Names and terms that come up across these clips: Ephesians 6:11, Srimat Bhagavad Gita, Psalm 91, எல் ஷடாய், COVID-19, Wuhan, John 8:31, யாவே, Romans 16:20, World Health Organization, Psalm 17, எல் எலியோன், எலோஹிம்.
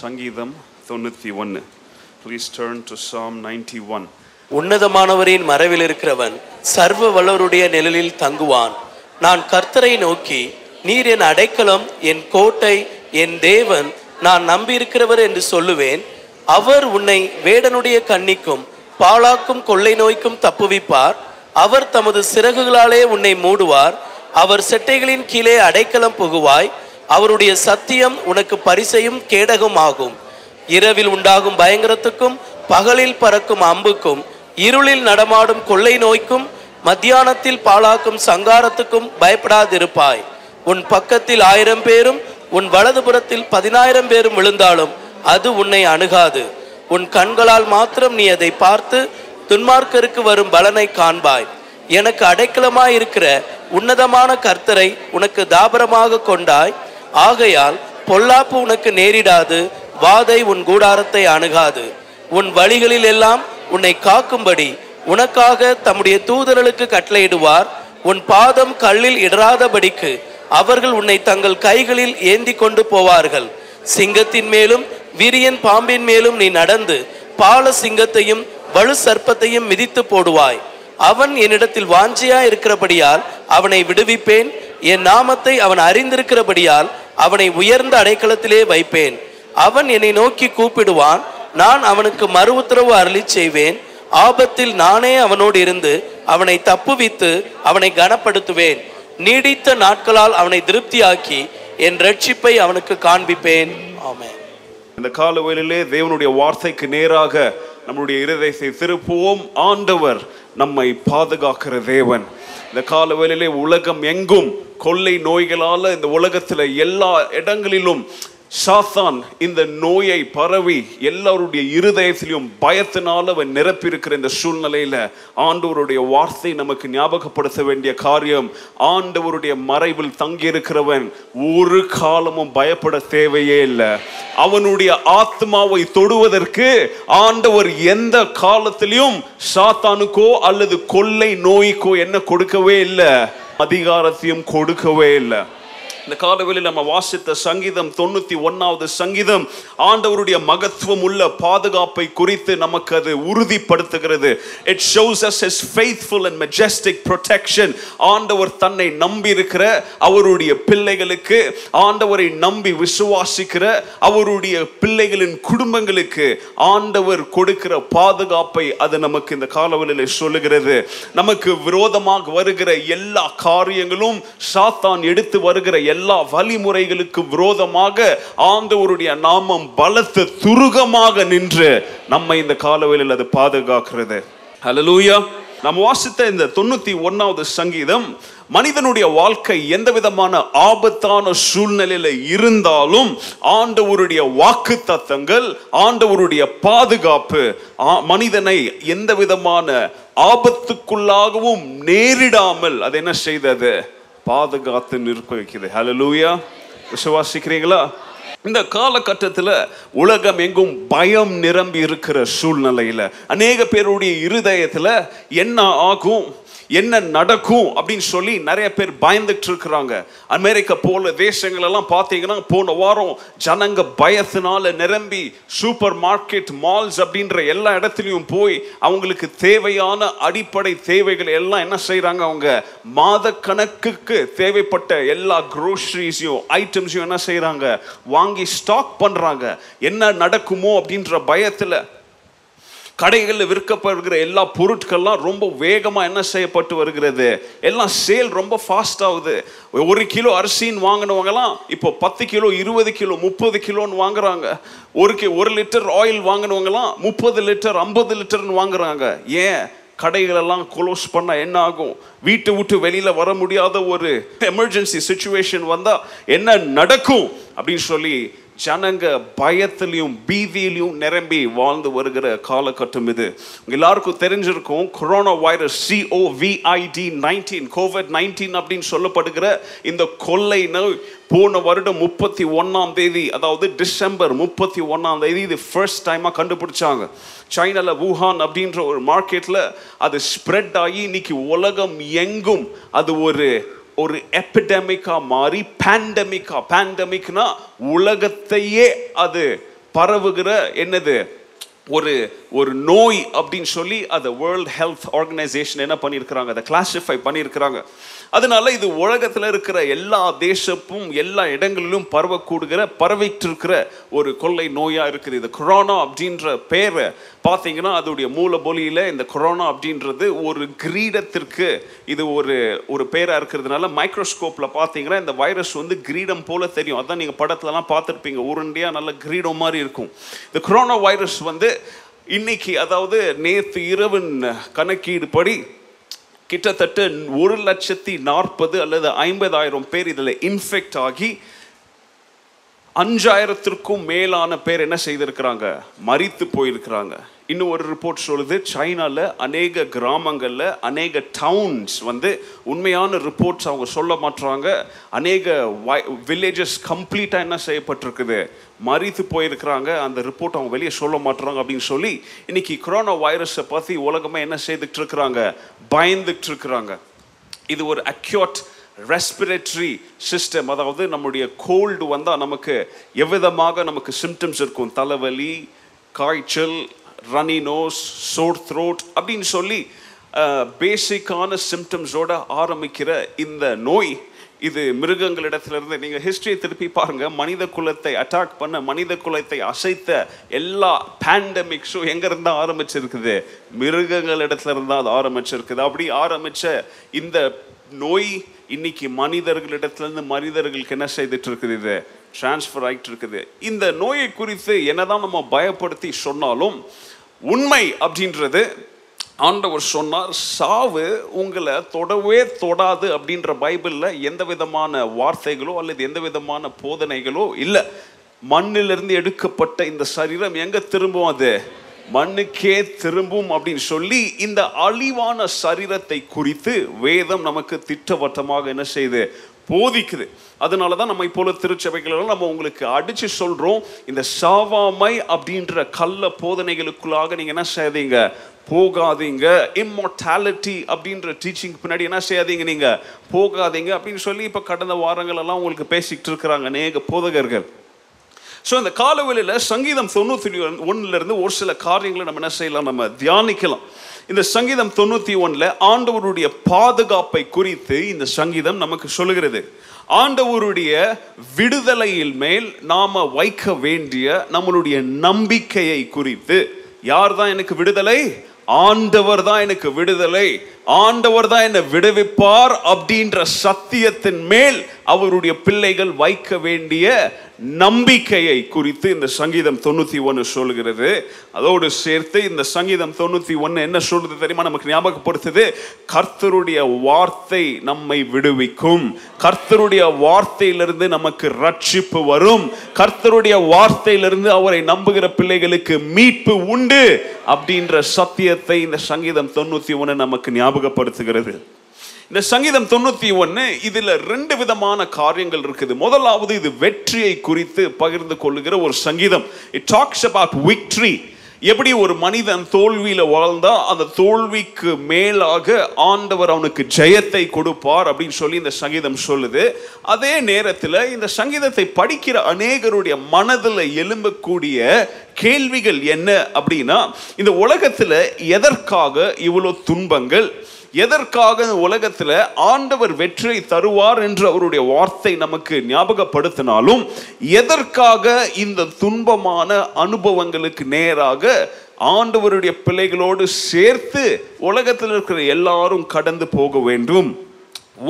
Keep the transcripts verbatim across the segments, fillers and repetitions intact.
சங்கீதம் தொண்ணூற்றி ஒன்று. Please turn to Psalm ninety-one. உன்னதமானவரின் மறைவில் இருக்கிறவன் சர்வ வல்லவருடைய நிழலில் தங்குவான். நான் கர்த்தரை நோக்கி, நீர் என் அடைக்கலம், என் கோட்டை, என் தேவன், நான் நம்பியிருக்கிறவர் என்று சொல்லுவேன். அவர் உன்னை வேடனுடைய கண்ணிக்கும் பாழாக்கும் கொள்ளை நோய்க்கும் தப்புவிப்பார். அவர் தமது சிறகுகளாலே உன்னை மூடுவார். அவர் செட்டைகளின் கீழே அடைக்கலம் புகுவாய். அவருடைய சத்தியம் உனக்கு பரிசையும் கேடகம் ஆகும். இரவில் உண்டாகும் பயங்கரத்துக்கும் பகலில் பறக்கும் அம்புக்கும் இருளில் நடமாடும் கொள்ளை நோய்க்கும் மத்தியானத்தில் பாழாக்கும் சங்காரத்துக்கும் பயப்படாதிருப்பாய். உன் பக்கத்தில் ஆயிரம் பேரும் உன் வலதுபுறத்தில் பதினாயிரம் பேரும் விழுந்தாலும் அது உன்னை அணுகாது. உன் கண்களால் மாத்திரம் நீ அதை பார்த்து துன்மார்க்கருக்கு வரும் பலனை காண்பாய். எனக்கு அடைக்கலமாய் இருக்கிற உன்னதமான கர்த்தரை உனக்கு தாபரமாக கொண்டாய். ஆகையால் பொல்லாப்பு உனக்கு நேரிடாது, வாதை உன் கூடாரத்தை அணுகாது. உன் வழிகளில் எல்லாம் உன்னை காக்கும்படி உனக்காக தம்முடைய தூதர்களுக்கு கட்டளையிடுவார். உன் பாதம் கல்லில் இடராதபடிக்கு அவர்கள் உன்னை தங்கள் கைகளில் ஏந்தி கொண்டு போவார்கள். சிங்கத்தின் மேலும் விரியன் பாம்பின் மேலும் நீ நடந்து பால சிங்கத்தையும் வலு சர்ப்பத்தையும் மிதித்து போடுவாய். அவன் என்னிடத்தில் வாஞ்சியா இருக்கிறபடியால் அவனை விடுவிப்பேன். என் நாமத்தை அவன் அறிந்திருக்கிறபடியால் அவனை உயர்ந்த அடைக்கலத்திலே வைப்பேன். அவன் என்னை நோக்கி கூப்பிடுவான், நான் அவனுக்கு மறு உத்தரவு அருளி செய்வேன். ஆபத்தில் நானே அவனோடு இருந்து அவனை தப்புவித்து அவனை கனப்படுத்துவேன். நீடித்த நாட்களால் அவனை திருப்தியாக்கி என் ரட்சிப்பை அவனுக்கு காண்பிப்பேன். ஆமென். இந்த காலவேளையிலே தேவனுடைய வார்த்தைக்கு நேராக நம்முடைய இருதயத்தை திருப்புவோம். ஆண்டவர் நம்மை பாதுகாக்கிற தேவன். இந்த காலவேளையிலே உலகம் எங்கும் கொள்ளை நோய்களால் இந்த உலகத்தில் எல்லா இடங்களிலும் சாத்தான் இந்த நோயை பரவி எல்லாருடைய இருதயத்திலையும் பயத்தினால் அவன் நிரப்பியிருக்கிற இந்த சூழ்நிலையில் ஆண்டவருடைய வார்த்தை நமக்கு ஞாபகப்படுத்த வேண்டிய காரியம், ஆண்டவருடைய மறைவில் தங்கியிருக்கிறவன் ஒரு காலமும் பயப்பட தேவையே இல்லை. அவனுடைய ஆத்மாவை தொடுவதற்கு ஆண்டவர் எந்த காலத்திலையும் சாத்தானுக்கோ அல்லது கொள்ளை நோய்க்கோ என்ன கொடுக்கவே இல்லை, அதிகாரத்தையும் கொடுக்கவே இல்லை. இந்த காலவெளியில் நம்ம வாசித்த சங்கீதம் தொண்ணூற்றி ஒன்னாவது சங்கீதம் ஆண்டவருடைய மகத்துவம் உள்ள பாதுகாப்பை குறித்து நமக்கு அது உறுதிப்படுத்துகிறது. It shows us his faithful and majestic protection. ஆண்டவர் தன்னை நம்பி இருக்கிற அவருடைய பிள்ளைகளுக்கு, ஆண்டவரை நம்பி விசுவாசிக்கிற அவருடைய பிள்ளைகளின் குடும்பங்களுக்கு ஆண்டவர் கொடுக்கிற பாதுகாப்பை அது நமக்கு இந்த காலவெளியில் சொல்லுகிறது. நமக்கு விரோதமாக வருகிற எல்லா காரியங்களும், சாத்தான் எடுத்து வருகிற எல்லா வழிமுறைகளுக்கு விரோதமாக ஆண்டவருடைய நாமம் பலத்த துருகமாக நின்று நம்மை இந்த காலவேளையில் அது பாதுகாக்கிறது. ஹல்லேலூயா. நாம் வாசித்த இந்த தொண்ணூத்தி ஒன்னாவது சங்கீதம் மனிதனுடைய வாழ்க்கை எந்த விதமான ஆபத்தான சூழ்நிலையில இருந்தாலும் ஆண்டவருடைய வாக்கு தத்தங்கள், ஆண்டவருடைய பாதுகாப்பு மனிதனை எந்த விதமான ஆபத்துக்குள்ளாகவும் நேரிடாமல் அது என்ன செய்தது, பாதுகாத்து நிற்க வைக்கிறது. ஹல்லேலூயா. விசுவாசிக்கிறீங்களா? இந்த காலகட்டத்தில் உலகம் எங்கும் பயம் நிரம்பி இருக்கிற சூழ்நிலையில் அநேக பேருடைய இருதயத்தில் என்ன ஆகும், என்ன நடக்கும் அப்படின்னு சொல்லி நிறைய பேர் பயந்துட்டு இருக்கிறாங்க. அமெரிக்கா போல தேசங்கள் எல்லாம் பார்த்தீங்கன்னா போன வாரம் ஜனங்க பயத்தினால நிரம்பி சூப்பர் மார்க்கெட், மால்ஸ் அப்படின்ற எல்லா இடத்துலையும் போய் அவங்களுக்கு தேவையான அடிப்படை தேவைகள் எல்லாம் என்ன செய்கிறாங்க, அவங்க மாத கணக்குக்கு தேவைப்பட்ட எல்லா க்ரோசரிஸையும் ஐட்டம்ஸையும் என்ன செய்கிறாங்க, வாங்கி ஸ்டாக் பண்ணுறாங்க. என்ன நடக்குமோ அப்படின்ற பயத்தில் கடைகளில் விற்கப்படுகிற எல்லா பொருட்கள்லாம் ரொம்ப வேகமாக என்ன செய்யப்பட்டு வருகிறது, எல்லாம் சேல் ரொம்ப ஃபாஸ்ட் ஆகுது. ஒரு கிலோ அரிசின்னு வாங்கினவங்கலாம் இப்போ பத்து கிலோ இருபது கிலோ முப்பது கிலோன்னு வாங்குறாங்க. ஒரு கி ஒரு லிட்டர் ஆயில் வாங்கினவங்கலாம் முப்பது லிட்டர் ஐம்பது லிட்டர்னு வாங்குறாங்க. ஏன்? கடைகளெல்லாம் க்ளோஸ் பண்ணால் என்ன ஆகும், வீட்டை விட்டு வெளியில் வர முடியாத ஒரு எமர்ஜென்சி சுச்சுவேஷன் வந்தால் என்ன நடக்கும் அப்படின்னு சொல்லி ஜனங்க பயத்திலையும் பீதியிலையும் நிரம்பி வாழ்ந்து வருகிற காலகட்டம் இது. எல்லாருக்கும் தெரிஞ்சிருக்கும் corona virus, C O V I D nineteen, Covid nineteen அப்படின்னு சொல்லப்படுகிற இந்த கொள்ளை நோய் போன வருடம் முப்பத்தி ஒன்றாம் தேதி அதாவது டிசம்பர் முப்பத்தி ஒன்றாம் தேதி இது ஃபர்ஸ்ட் டைமாக கண்டுபிடிச்சாங்க. சைனாவில் வூஹான் அப்படின்ற ஒரு மார்க்கெட்டில் அது ஸ்ப்ரெட் ஆகி இன்னைக்கு உலகம் எங்கும் அது ஒரு ஒரு எபிடமிக்காக மாறி பேண்டமிக்காக, பேண்டமிக்னா உலகத்தையே அது பரவுகிற என்னது ஒரு ஒரு நோய் அப்படின்னு சொல்லி அதை வேர்ல்ட் ஹெல்த் ஆர்கனைசேஷன் என்ன பண்ணியிருக்கிறாங்க, அதை கிளாஸிஃபை பண்ணியிருக்கிறாங்க. அதனால இது உலகத்தில் இருக்கிற எல்லா தேசப்பும் எல்லா இடங்களிலும் பரவக்கூடுகிற பரவிட்டு இருக்கிற ஒரு கொள்ளை நோயாக இருக்குது. இது கொரோனா அப்படின்ற பேரை பார்த்தீங்கன்னா அதோடைய மூலபொலியில் இந்த கொரோனா அப்படின்றது ஒரு கிரீடத்திற்கு இது ஒரு ஒரு பேராக இருக்கிறதுனால மைக்ரோஸ்கோப்பில் பார்த்தீங்கன்னா இந்த வைரஸ் வந்து கிரீடம் போல தெரியும். அதான் நீங்கள் படத்துலலாம் பார்த்துருப்பீங்க, உருண்டையாக நல்ல கிரீடம் மாதிரி இருக்கும். இந்த கொரோனா வைரஸ் வந்து இன்னைக்கு அதாவது நேற்று இரவின் கணக்கீடு படி கிட்டத்தட்ட ஒரு லட்சத்தி நாற்பது அல்லது ஐம்பதாயிரம் பேர் இதில் இன்ஃபெக்ட் ஆகி அஞ்சாயிரத்திற்கும் மேலான பேர் என்ன செய்திருக்கிறாங்க, மரித்து போயிருக்கிறாங்க. இன்னும் ஒரு ரிப்போர்ட் சொல்லுது சைனாவில் அநேக கிராமங்களில் அநேக டவுன்ஸ் வந்து உண்மையான ரிப்போர்ட்ஸ் அவங்க சொல்ல மாட்டுறாங்க, அநேக வை வில்லேஜஸ் கம்ப்ளீட்டாக என்ன செய்யப்பட்டிருக்குது, மறித்து போயிருக்கிறாங்க. அந்த ரிப்போர்ட் அவங்க வெளியே சொல்ல மாட்டுறாங்க அப்படின்னு சொல்லி இன்றைக்கி கொரோனா வைரஸை பற்றி உலகமாக என்ன செய்துட்டு இருக்கிறாங்க, பயந்துட்டு இருக்கிறாங்க. இது ஒரு அக்யூட் ரெஸ்பிரேட்டரி சிஸ்டம், அதாவது நம்முடைய கோல்டு வந்தால் நமக்கு எவ்விதமாக நமக்கு சிம்டம்ஸ் இருக்கும், தலைவலி, காய்ச்சல், ரன்னி நோஸ், சோர் த்ரோட் அப்படின்னு சொல்லி பேசிக்கான சிம்டம்ஸோடு ஆரம்பிக்கிற இந்த நோய் இது மிருகங்களிடத்திலிருந்து. நீங்கள் ஹிஸ்ட்ரியை திருப்பி பாருங்கள், மனித குலத்தை அட்டாக் பண்ண மனித குலத்தை அசைத்த எல்லா பேண்டமிக்ஸும் எங்கேருந்தா ஆரம்பிச்சிருக்குது, மிருகங்களிடத்துலேருந்தா அது ஆரம்பிச்சிருக்குது. அப்படி ஆரம்பித்த இந்த நோய் இன்னைக்கு மனிதர்களிடத்துலேருந்து மனிதர்களுக்கு என்ன செய்துட்டு இருக்குது, இது டிரான்ஸ்ஃபர் ஆகிட்டு இருக்குது. இந்த நோயை குறித்து என்னதான் நம்ம பயப்படுத்தி சொன்னாலும் உண்மை அப்படின்றது ஆண்டவர் சொன்னார், சாவு உங்களை தொடவே தொடாது அப்படின்ற பைபிளில் எந்த விதமான வார்த்தைகளோ அல்லது எந்த விதமான போதனைகளோ இல்லை. மண்ணிலிருந்து எடுக்கப்பட்ட இந்த சரீரம் எங்கே திரும்பும், அது மண்ணுக்கே திரும்பும் அப்படின்னு சொல்லி இந்த அழிவான சரீரத்தை குறித்து வேதம் நமக்கு திட்டவட்டமாக என்ன செய்யுது, போதிக்குது. அதனால தான் நம்ம இப்போ திருச்சபைகளெல்லாம் நம்ம உங்களுக்கு அடித்து சொல்கிறோம், இந்த சாவாமை அப்படின்ற கள்ள போதனைகளுக்குள்ளாக நீங்கள் என்ன செய்யாதீங்க, போகாதீங்க. இம்மார்டாலிட்டி அப்படின்ற டீச்சிங் பின்னாடி என்ன செய்யாதீங்க, நீங்கள் போகாதீங்க அப்படின்னு சொல்லி இப்போ கடந்த வாரங்களெல்லாம் உங்களுக்கு பேசிக்கிட்டு இருக்கிறாங்க அநேக போதகர்கள். ஸோ இந்த காலவெளியில் சங்கீதம் தொண்ணூற்றி ஒன்றுலேருந்து ஒரு சில காரியங்களை நம்ம என்ன செய்யலாம், நம்ம தியானிக்கலாம். இந்த சங்கீதம் தொண்ணூற்றி ஒன்றில் ஆண்டவருடைய பாதுகாப்பை குறித்து இந்த சங்கீதம் நமக்கு சொல்கிறது. ஆண்டவருடைய விடுதலையின் மேல் நாம் வைக்க வேண்டிய நம்மளுடைய நம்பிக்கையை குறித்து, யார் தான் எனக்கு விடுதலை, ஆண்டவர் தான் எனக்கு விடுதலை, ஆண்டவர் தான் என்னை விடுவிப்பார் அப்படின்ற சத்தியத்தின் மேல் அவருடைய பிள்ளைகள் வைக்க வேண்டிய நம்பிக்கையை குறித்து இந்த சங்கீதம் தொண்ணூற்றி ஒன்று சொல்கிறது. அதோடு சேர்த்து இந்த சங்கீதம் தொண்ணூற்றி ஒன்று என்ன சொல்றது தெரியுமா, நமக்கு ஞாபகப்படுத்துது, கர்த்தருடைய வார்த்தை நம்மை விடுவிக்கும், கர்த்தருடைய வார்த்தையிலிருந்து நமக்கு ரட்சிப்பு வரும், கர்த்தருடைய வார்த்தையிலிருந்து அவரை நம்புகிற பிள்ளைகளுக்கு மீட்பு உண்டு அப்படின்ற சத்தியத்தை இந்த சங்கீதம் தொண்ணூற்றி ஒன்று நமக்கு ஞாபகப்படுத்துகிறது. இந்த சங்கீதம் தொண்ணூற்றி ஒன்று இதில் ரெண்டு விதமான காரியங்கள் இருக்குது. முதலாவது இது வெற்றியை குறித்து பகிர்ந்து கொள்ளுகிற ஒரு சங்கீதம். It talks about victory. எப்படி ஒரு மனிதன் தோல்வியில் வாழ்ந்தா அந்த தோல்விக்கு மேலாக ஆண்டவர் அவனுக்கு ஜெயத்தை கொடுப்பார் அப்படின்னு சொல்லி இந்த சங்கீதம் சொல்லுது. அதே நேரத்தில் இந்த சங்கீதத்தை படிக்கிற அநேகருடைய மனதில் எழும்பக்கூடிய கேள்விகள் என்ன அப்படின்னா, இந்த உலகத்தில் எதற்காக இவ்வளோ துன்பங்கள், எதற்காக உலகத்தில் ஆண்டவர் வெற்றியை தருவார் என்று அவருடைய வார்த்தை நமக்கு ஞாபகப்படுத்தினாலும் எதற்காக இந்த துன்பமான அனுபவங்களுக்கு நேராக ஆண்டவருடைய பிள்ளைகளோடு சேர்த்து உலகத்தில் இருக்கிற எல்லாரும் கடந்து போக வேண்டும்.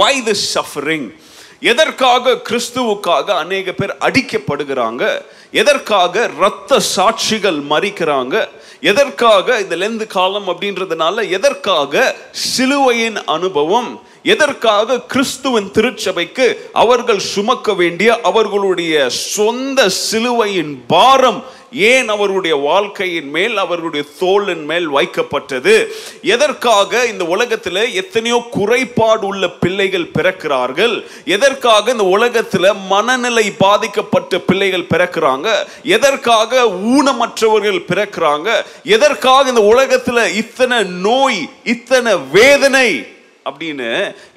Why this suffering? எதற்காக கிறிஸ்துவுக்காக அநேக பேர் அடிக்கப்படுகிறாங்க, எதற்காக இரத்த சாட்சிகள் மரிக்கிறாங்க, எதற்காக இந்த லெந்து காலம் அப்படின்றதுனால எதற்காக சிலுவையின் அனுபவம், எதற்காக கிறிஸ்துவின் திருச்சபைக்கு அவர்கள் சுமக்க வேண்டிய அவர்களுடைய சொந்த சிலுவையின் பாரம் ஏன் அவருடைய வாழ்க்கையின் மேல் அவருடைய தோளின் மேல் வைக்கப்பட்டது, எதற்காக இந்த உலகத்தில் எத்தனையோ குறைபாடு உள்ள பிள்ளைகள் பிறக்கிறார்கள், எதற்காக இந்த உலகத்தில் மனநிலை பாதிக்கப்பட்ட பிள்ளைகள் பிறக்கிறாங்க, எதற்காக ஊனமற்றவர்கள் பிறக்கிறாங்க, எதற்காக இந்த உலகத்தில் இத்தனை நோய் இத்தனை வேதனை அப்படின்னு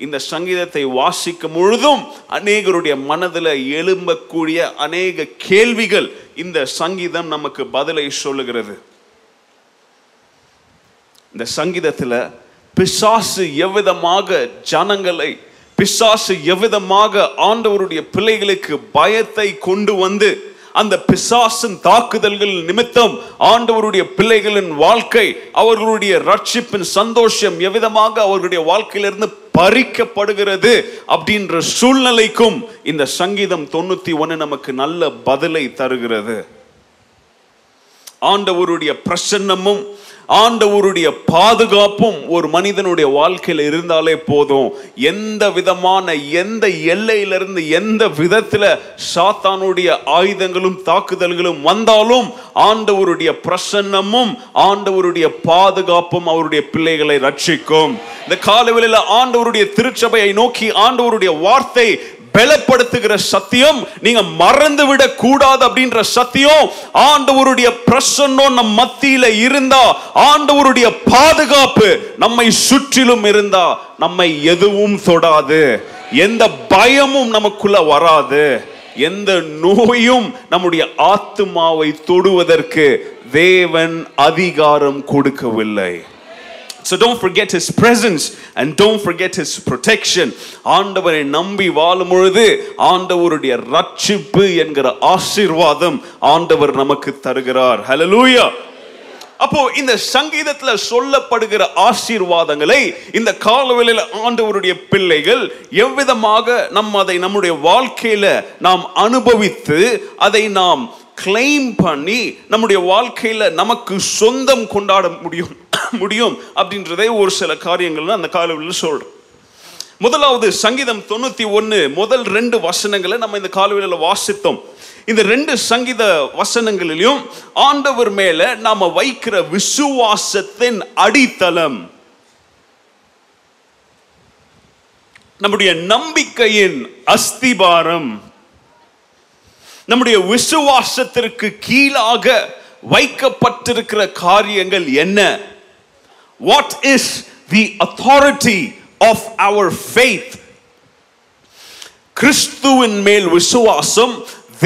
இந்த சங்கீதத்தை வாசிக்கும் பொழுதும் அநேகருடைய மனதில் எழும்பக்கூடிய அநேக கேள்விகள் இந்த சங்கீதம் நமக்கு பதிலை சொல்லுகிறது. இந்த சங்கீதத்தில் பிசாசு எவ்விதமாக ஜனங்களை, பிசாசு எவ்விதமாக ஆண்டவருடைய பிள்ளைகளுக்கு பயத்தை கொண்டு வந்து அந்த பிசாசின் தாக்குதல்கள் நிமித்தம் ஆண்டவருடைய பிள்ளைகளின் வாழ்க்கை, அவர்களுடைய ரட்சிப்பின் சந்தோஷம் எவ்விதமாக அவர்களுடைய வாழ்க்கையிலிருந்து பறிக்கப்படுகிறது அப்படின்ற சூழ்நிலைக்கும் இந்த சங்கீதம் தொண்ணூத்தி ஒன்று நமக்கு நல்ல பதிலை தருகிறது. ஆண்டவருடைய பிரசன்னமும் ஆண்டவருடைய பாதுகாப்பும் ஒரு மனிதனுடைய வாழ்க்கையில் இருந்தாலே போதும், எந்த விதமான எந்த எல்லையிலிருந்து எந்த விதத்தில் சாத்தானுடைய ஆயுதங்களும் தாக்குதல்களும் வந்தாலும் ஆண்டவருடைய பிரசன்னமும் ஆண்டவருடைய பாதுகாப்பும் அவருடைய பிள்ளைகளை ரட்சிக்கும். இந்த காலவெளியில் ஆண்டவருடைய திருச்சபையை நோக்கி ஆண்டவருடைய வார்த்தை பலப்படுத்துகிற சத்தியம் நீங்க மறந்துவிடக் கூடாது அப்படின்ற சத்தியம். ஆண்டவருடைய பிரசன்னம் நம் மத்தியில இருந்தா, ஆண்டவருடைய பாதுகாப்பு நம்மை சுற்றிலும் இருந்தா, நம்மை எதுவும் தொடாது, எந்த பயமும் நமக்குள்ள வராது, எந்த நோயும் நம்முடைய ஆத்துமாவை தொடுவதற்கு தேவன் அதிகாரம் கொடுக்கவில்லை. So don't forget his presence and don't forget his protection. ஆண்டவரை நம்பி வாழும் பொழுது ஆண்டவருடைய ரட்சிப்பு என்கிற ஆசீர்வாதம் ஆண்டவர் நமக்கு தருகிறார். ஹalleluya. அப்போ இந்த சங்கீதத்துல சொல்லப்படுகிற ஆசீர்வாதங்களை இந்த காலவெளியில ஆண்டவருடைய பிள்ளைகள் எவ்விதமாக நம்ம அதை நம்முடைய வாழ்க்கையில நாம் அனுபவித்து அதை நாம் கிளைம் பண்ணி நம்முடைய வாழ்க்கையில நமக்கு சொந்தம் கொண்டாட முடியும் முடியும் அப்படின்றதே ஒரு சில காரியங்கள் அந்த காலவெளியில் சொல்றோம். முதலாவது சங்கீதம் தொண்ணூத்தி ஒன்னு முதல் ரெண்டு வசனங்களை நம்ம இந்த காலவெளியில வாசித்தோம். இந்த ரெண்டு சங்கீத வசனங்களிலும் ஆண்டவர் மேல நாம வைக்கிற விசுவாசத்தின் அடித்தளம், நம்முடைய நம்பிக்கையின் அஸ்திபாரம், நம்முடைய விசுவாசத்திற்கு கீழாக வைக்கப்பட்டிருக்கிற காரியங்கள் என்ன? What is the authority of our faith? கிறிஸ்துவின் மேல் விசுவாசம்,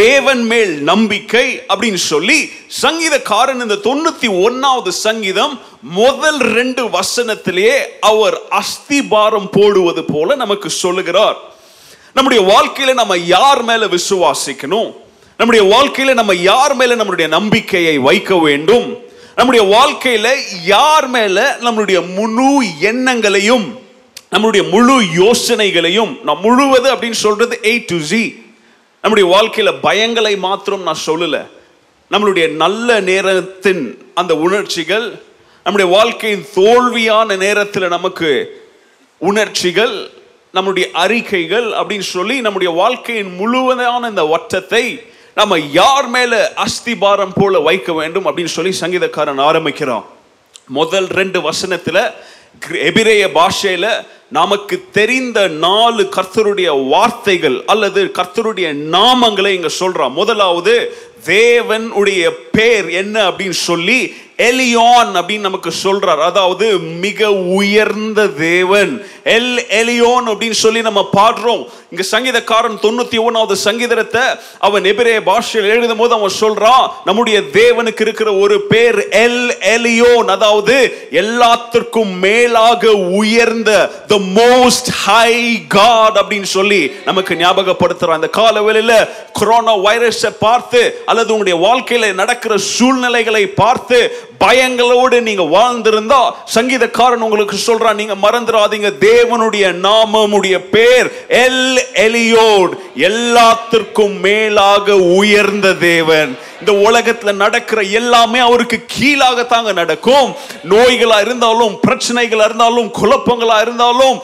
தேவன் மேல் நம்பிக்கை அப்படின்னு சொல்லி சங்கீதக்காரன் இந்த தொண்ணூத்தி ஒன்னாவது சங்கீதம் முதல் ரெண்டு வசனத்திலேயே அவர் அஸ்திபாரம் போடுவது போல நமக்கு சொல்லுகிறார். நம்முடைய வாழ்க்கையில நம்ம யார் மேல விசுவாசிக்கணும், நம்முடைய வாழ்க்கையில நம்ம யார் மேல நம்மளுடைய நம்பிக்கையை வைக்க வேண்டும், நம்முடைய வாழ்க்கையில யார் மேல நம்மளுடைய முழு எண்ணங்களையும் நம்மளுடைய முழு யோசனைகளையும் நான் முழுவது அப்படின்னு சொல்றது ஏ டு ஜி. நம்முடைய வாழ்க்கையில பயங்களை மாத்திரம் நான் சொல்லல, நம்மளுடைய நல்ல நேரத்தின் அந்த உணர்ச்சிகள், நம்முடைய வாழ்க்கையின் தோல்வியான நேரத்தில் நமக்கு உணர்ச்சிகள், நம்முடைய அறிக்கைகள் அப்படின்னு சொல்லி நம்முடைய வாழ்க்கையின் முழுவதான இந்த வட்டத்தை நம்ம யார் மேல அஸ்திபாரம் போல வைக்க வேண்டும் அப்படின்னு சொல்லி சங்கீதக்காரன் ஆரம்பிக்கிறான். முதல் ரெண்டு வசனத்துல எபிரேய பாஷையில நமக்கு தெரிந்த நாலு கர்த்தருடைய வார்த்தைகள் அல்லது கர்த்தருடைய நாமங்களை இங்க சொல்றான். முதலாவது தேவனுடைய பேர் என்ன அப்படின்னு சொல்லி எலியோன் அப்படின்னு நமக்கு சொல்றார். அதாவது மிக உயர்ந்த தேவன் எல் எலியோன் அப்படின்னு சொல்லி நம்ம பாடுறோம். இங்க சங்கீதக்காரன் தொண்ணூத்தி ஒன்னாவது சங்கீதத்தை அவன் எபிரேய பாஷையில் எழுதும் போது அவன் சொல்றான், நம்முடைய தேவனுக்கு இருக்கிற ஒரு பேர் எல் எலியோன், அதாவது எல்லாத்திற்கும் மேலாக உயர்ந்த the most high God அப்படின்னு சொல்லி நமக்கு ஞாபகப்படுத்துறான். இந்த காலவெளியில கொரோனா வைரஸை பார்த்து அல்லது உங்களுடைய வாழ்க்கையில நடக்கிற சூழ்நிலைகளை பார்த்து பயங்களோடு நீங்க வாழ்ந்திருந்தா சங்கீதக்காரன் உங்களுக்கு சொல்றான், நீங்க மறந்துடாதீங்க தேவனுடைய நாமமுடைய பேர் எல் எலியோன், எல்லாத்திற்கும் மேலாக உயர்ந்த தேவன். இந்த உலகத்துல நடக்கிற எல்லாமே அவருக்கு கீழாக தாங்க நடக்கும். நோய்களா இருந்தாலும், பிரச்சனைகளா இருந்தாலும், குழப்பங்களா இருந்தாலும்,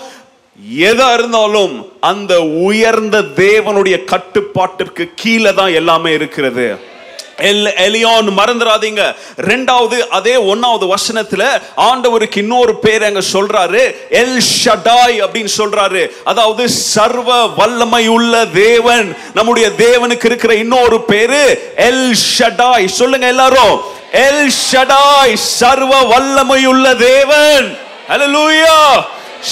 எதா இருந்தாலும் அந்த உயர்ந்த தேவனுடைய கட்டுப்பாட்டிற்கு கீழே தான் எல்லாமே இருக்கிறது. எல் எலியோன் மறந்துடாதீங்க. ரெண்டாவது அதே ஒன்னாவது வசனத்துல ஆண்டவருக்கு இன்னொரு பேர் அங்க சொல்றாரு, எல் ஷடாய் அப்படின்னு சொல்றாரு. அதாவது சர்வ வல்லமை உள்ள தேவன். நம்முடைய தேவனுக்கு இருக்கிற இன்னொரு பேரு எல் ஷடாய். சொல்லுங்க எல்லாரும், எல் ஷடாய், சர்வ வல்லமையுள்ள தேவன். ஹalleluya.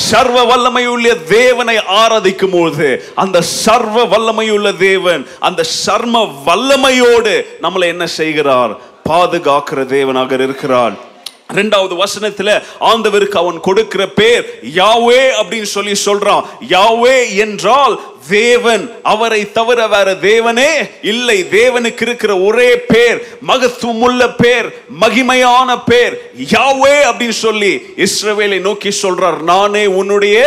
சர்வ வல்லமையுள்ள தேவனை ஆராதிக்கும் போது அந்த சர்வ வல்லமையுள்ள தேவன் அந்த சர்ம வல்லமையோடு நம்மளை என்ன செய்கிறார்? பாதுகாக்கிற தேவனாக இருக்கிறார். இரண்டாவது வசனத்துல ஆண்டவருக்கு அவன் கொடுக்கிற பேர் யாவே அப்படின்னு சொல்லி சொல்றான். யாவே என்றால் தேவன், அவரை தவிர வேற தேவனே இல்லை. தேவனுக்கு இருக்கிற ஒரே பேர், மகத்துவமுள்ள பேர், மகிமையான பேர் யாவே அப்படின்னு சொல்லி இஸ்ரவேலை நோக்கி சொல்றார். நானே உன்னுடைய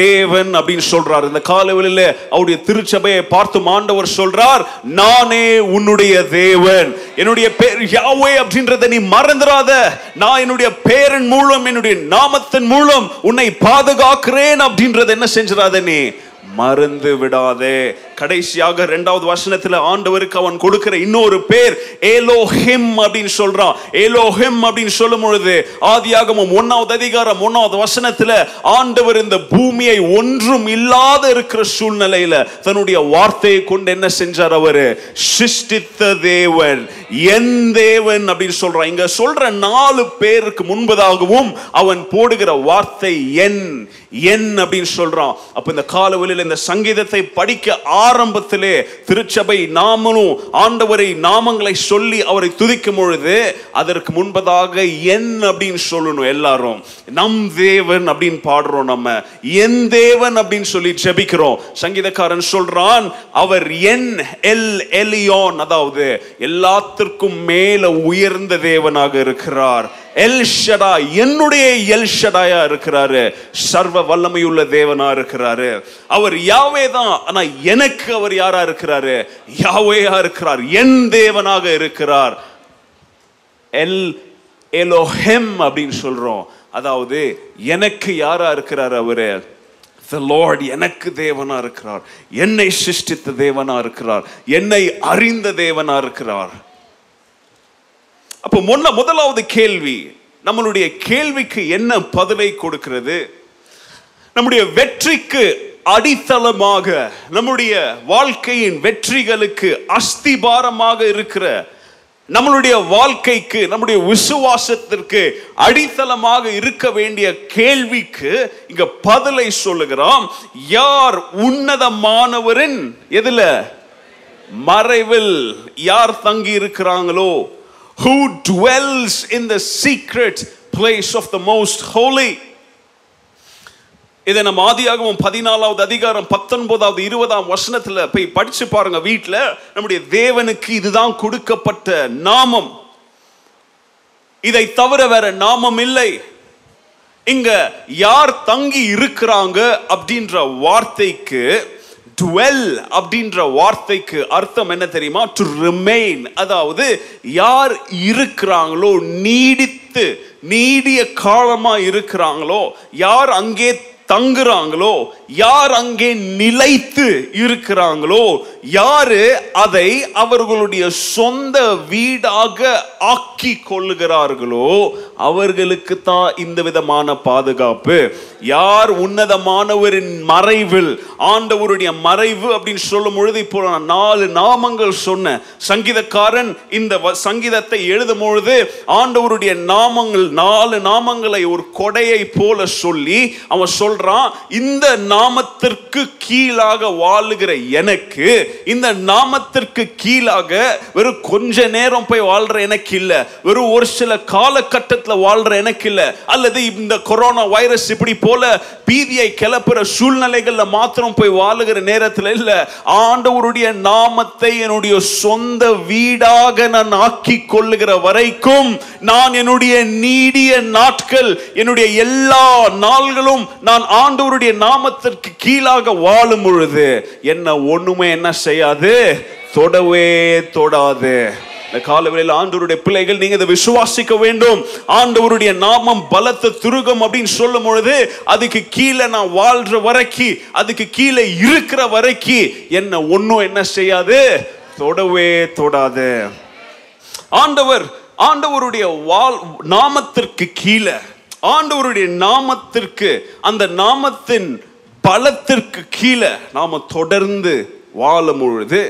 தேவன் அப்படின்னு சொல்றார். இந்த காலவெளியில அவருடைய திருச்சபையை பார்த்து ஆண்டவர் சொல்றார், நானே உன்னுடைய தேவன், என்னுடைய பேர் யாவே அப்படின்றத நீ மறந்துடாத. நான் என்னுடைய பேரின் மூலம், என்னுடைய நாமத்தின் மூலம் உன்னை பாதுகாக்கிறேன் அப்படின்றத என்ன செஞ்சிடாத, நீ மறந்து விடாதே. கடைசியாக இரண்டாவது வசனத்துல ஆண்டவருக்கு அவன் கொடுக்கிற இன்னொரு பேர் எலோஹிம் அப்படின்னு சொல்றான். எலோஹிம் அப்படின்னு சொல்லும் பொழுது ஆதியாகமம் ஒன்னாவது அதிகாரம் ஒன்னாவது வசனத்துல ஆண்டவர் இந்த பூமியை ஒன்றும் இல்லாத இருக்கிற சூழ்நிலையில தன்னுடைய வார்த்தையை கொண்டு என்ன செஞ்சார்? அவரு சிருஷ்டித்த தேவன், என் தேவன் அப்படின்னு சொல்றான். இங்க சொல்ற நாலு பேருக்கு முன்பதாகவும் அவன் போடுகிற வார்த்தை என் என் அப்படின்னு சொல்றான். அப்ப இந்த காலவெளியில இந்த சங்கீதத்தை படிக்க ஆரம்பத்திலே திருச்சபை நாமனும் ஆண்டவரை நாமங்களை சொல்லி அவரை துதிக்கும் பொழுது அதற்கு முன்பதாக என் அப்படின்னு சொல்லணும். எல்லாரும் நம் தேவன் அப்படின்னு பாடுறோம், நம்ம என் தேவன் அப்படின்னு சொல்லி ஜெபிக்கிறோம். சங்கீதக்காரன் சொல்றான், அவர் என் எல் எலியோன், அதாவது எல்லாத்திற்கும் மேல உயர்ந்த தேவனாக இருக்கிறார். எல் ஷடாய், என்னுடைய எல் ஷடாயா இருக்கிறாரு, சர்வ வல்லமையுள்ள தேவனா இருக்கிறாரு. அவர் யாவே தான், ஆனா எனக்கு அவர் யாரா இருக்கிறாரு? யாவேயா இருக்கிறார், என் தேவனாக இருக்கிறார். எல் எலோஹிம் அப்படின்னு சொல்றோம், அதாவது எனக்கு யாரா இருக்கிறார் அவரு? The Lord எனக்கு தேவனா இருக்கிறார், என்னை சிருஷ்டித்த தேவனா இருக்கிறார், என்னை அறிந்த தேவனா இருக்கிறார். அப்போ முன்ன முதலாவது கேள்வி, நம்மளுடைய கேள்விக்கு என்ன பதிலை கொடுக்கிறது? நம்முடைய வெற்றிக்கு அடித்தளமாக, நம்முடைய வாழ்க்கையின் வெற்றிகளுக்கு அஸ்திபாரமாக இருக்கிற, நம்மளுடைய வாழ்க்கைக்கு, நம்முடைய விசுவாசத்திற்கு அடித்தளமாக இருக்க வேண்டிய கேள்விக்கு இங்க பதிலை சொல்லுகிறோம். யார் உன்னதமானவரின் எதுல மறைவில் யார் தங்கி இருக்கிறாங்களோ, who dwells in the secret place of the most holy. இதை நம்ம ஆதியாகமம் பதினாலாவது அதிகாரம் பத்தொன்பதாவது இருபதாம் வசனத்துல போய் படிச்சு பாருங்க. வீட்டில் நம்முடைய தேவனுக்கு இதுதான் கொடுக்கப்பட்ட நாமம், இதை தவிர வேற நாமம் இல்லை. இங்க யார் தங்கி இருக்கிறாங்க அப்படின்ற வார்த்தைக்கு, dwell அப்படின்ற வார்த்தைக்கு அர்த்தம் என்ன தெரியுமா? to remain, அதாவது யார் இருக்கிறாங்களோ, நீடித்து நீடிய காலமா இருக்கிறாங்களோ, யார் அங்கே தங்குறாங்களோ, யார் அங்கே நிலைத்து இருக்கிறாங்களோ, யாரு அதை அவர்களுடைய சொந்த வீடாக ஆக்கி கொள்ளுகிறார்களோ அவர்களுக்கு தான் இந்த விதமான பாதுகாப்பு. யார் உன்னதமானவரின் மறைவில், ஆண்டவருடைய மறைவு அப்படின்னு சொல்லும் பொழுது இப்போ நான் நாலு நாமங்கள் சொன்னேன். சங்கீதக்காரன் இந்த சங்கீதத்தை எழுதும் பொழுது ஆண்டவருடைய நாமங்கள், நாலு நாமங்களை ஒரு கொடையை போல சொல்லி அவன் சொல்றான், இந்த நாமத்திற்கு கீழாக வாழுகிற எனக்கு, இந்த நாமத்திற்கு கீழாக வெறும் கொஞ்ச நேரம் போய் வாழ்ற எனக்கு இல்ல, வெறும் ஒரு சில காலகட்டத்தில் வாழ்ற எனக்கு இல்ல, அல்லது இந்த கொரோனா வைரஸ் இப்படி போல பீதியை கிளப்புற சூழ்நிலைகள்ல மாத்திரம் போய் வாழுகிற நேரத்தில் இல்ல, ஆண்டவருடைய நாமத்தை என்னுடைய சொந்த வீடாக நான் ஆக்கி கொள்ளுகிற வரைக்கும் நான் என்னுடைய நீடிய நாட்கள், என்னுடைய எல்லா நாள்களும் நான் ஆண்டவருடைய நாமத்திற்கு கீழாக வாழும் பொழுது என்ன ஒண்ணுமே என்ன செய்யாது, தொடவே தொடாது. இந்த காலவெளியில் ஆண்டவருடைய பிள்ளைகள் நீங்க இதை விசுவாசிக்க வேண்டும். ஆண்டவருடைய நாமம் பலத்த துருகம் அப்படின்னு சொல்லும் பொழுது அதுக்கு கீழே நான் வாழ்ற வரைக்கி, அதுக்கு கீழே இருக்கிற வரைக்கி என்ன ஒன்னும் என்ன செய்யாது, தொடவே தொடாது. ஆண்டவர் ஆண்டவருடைய வாழ் நாமத்திற்கு கீழே, ஆண்டவருடைய நாமத்திற்கு, அந்த நாமத்தின் பலத்திற்கு கீழே நாம தொடர்ந்து வாழும் பொழுது,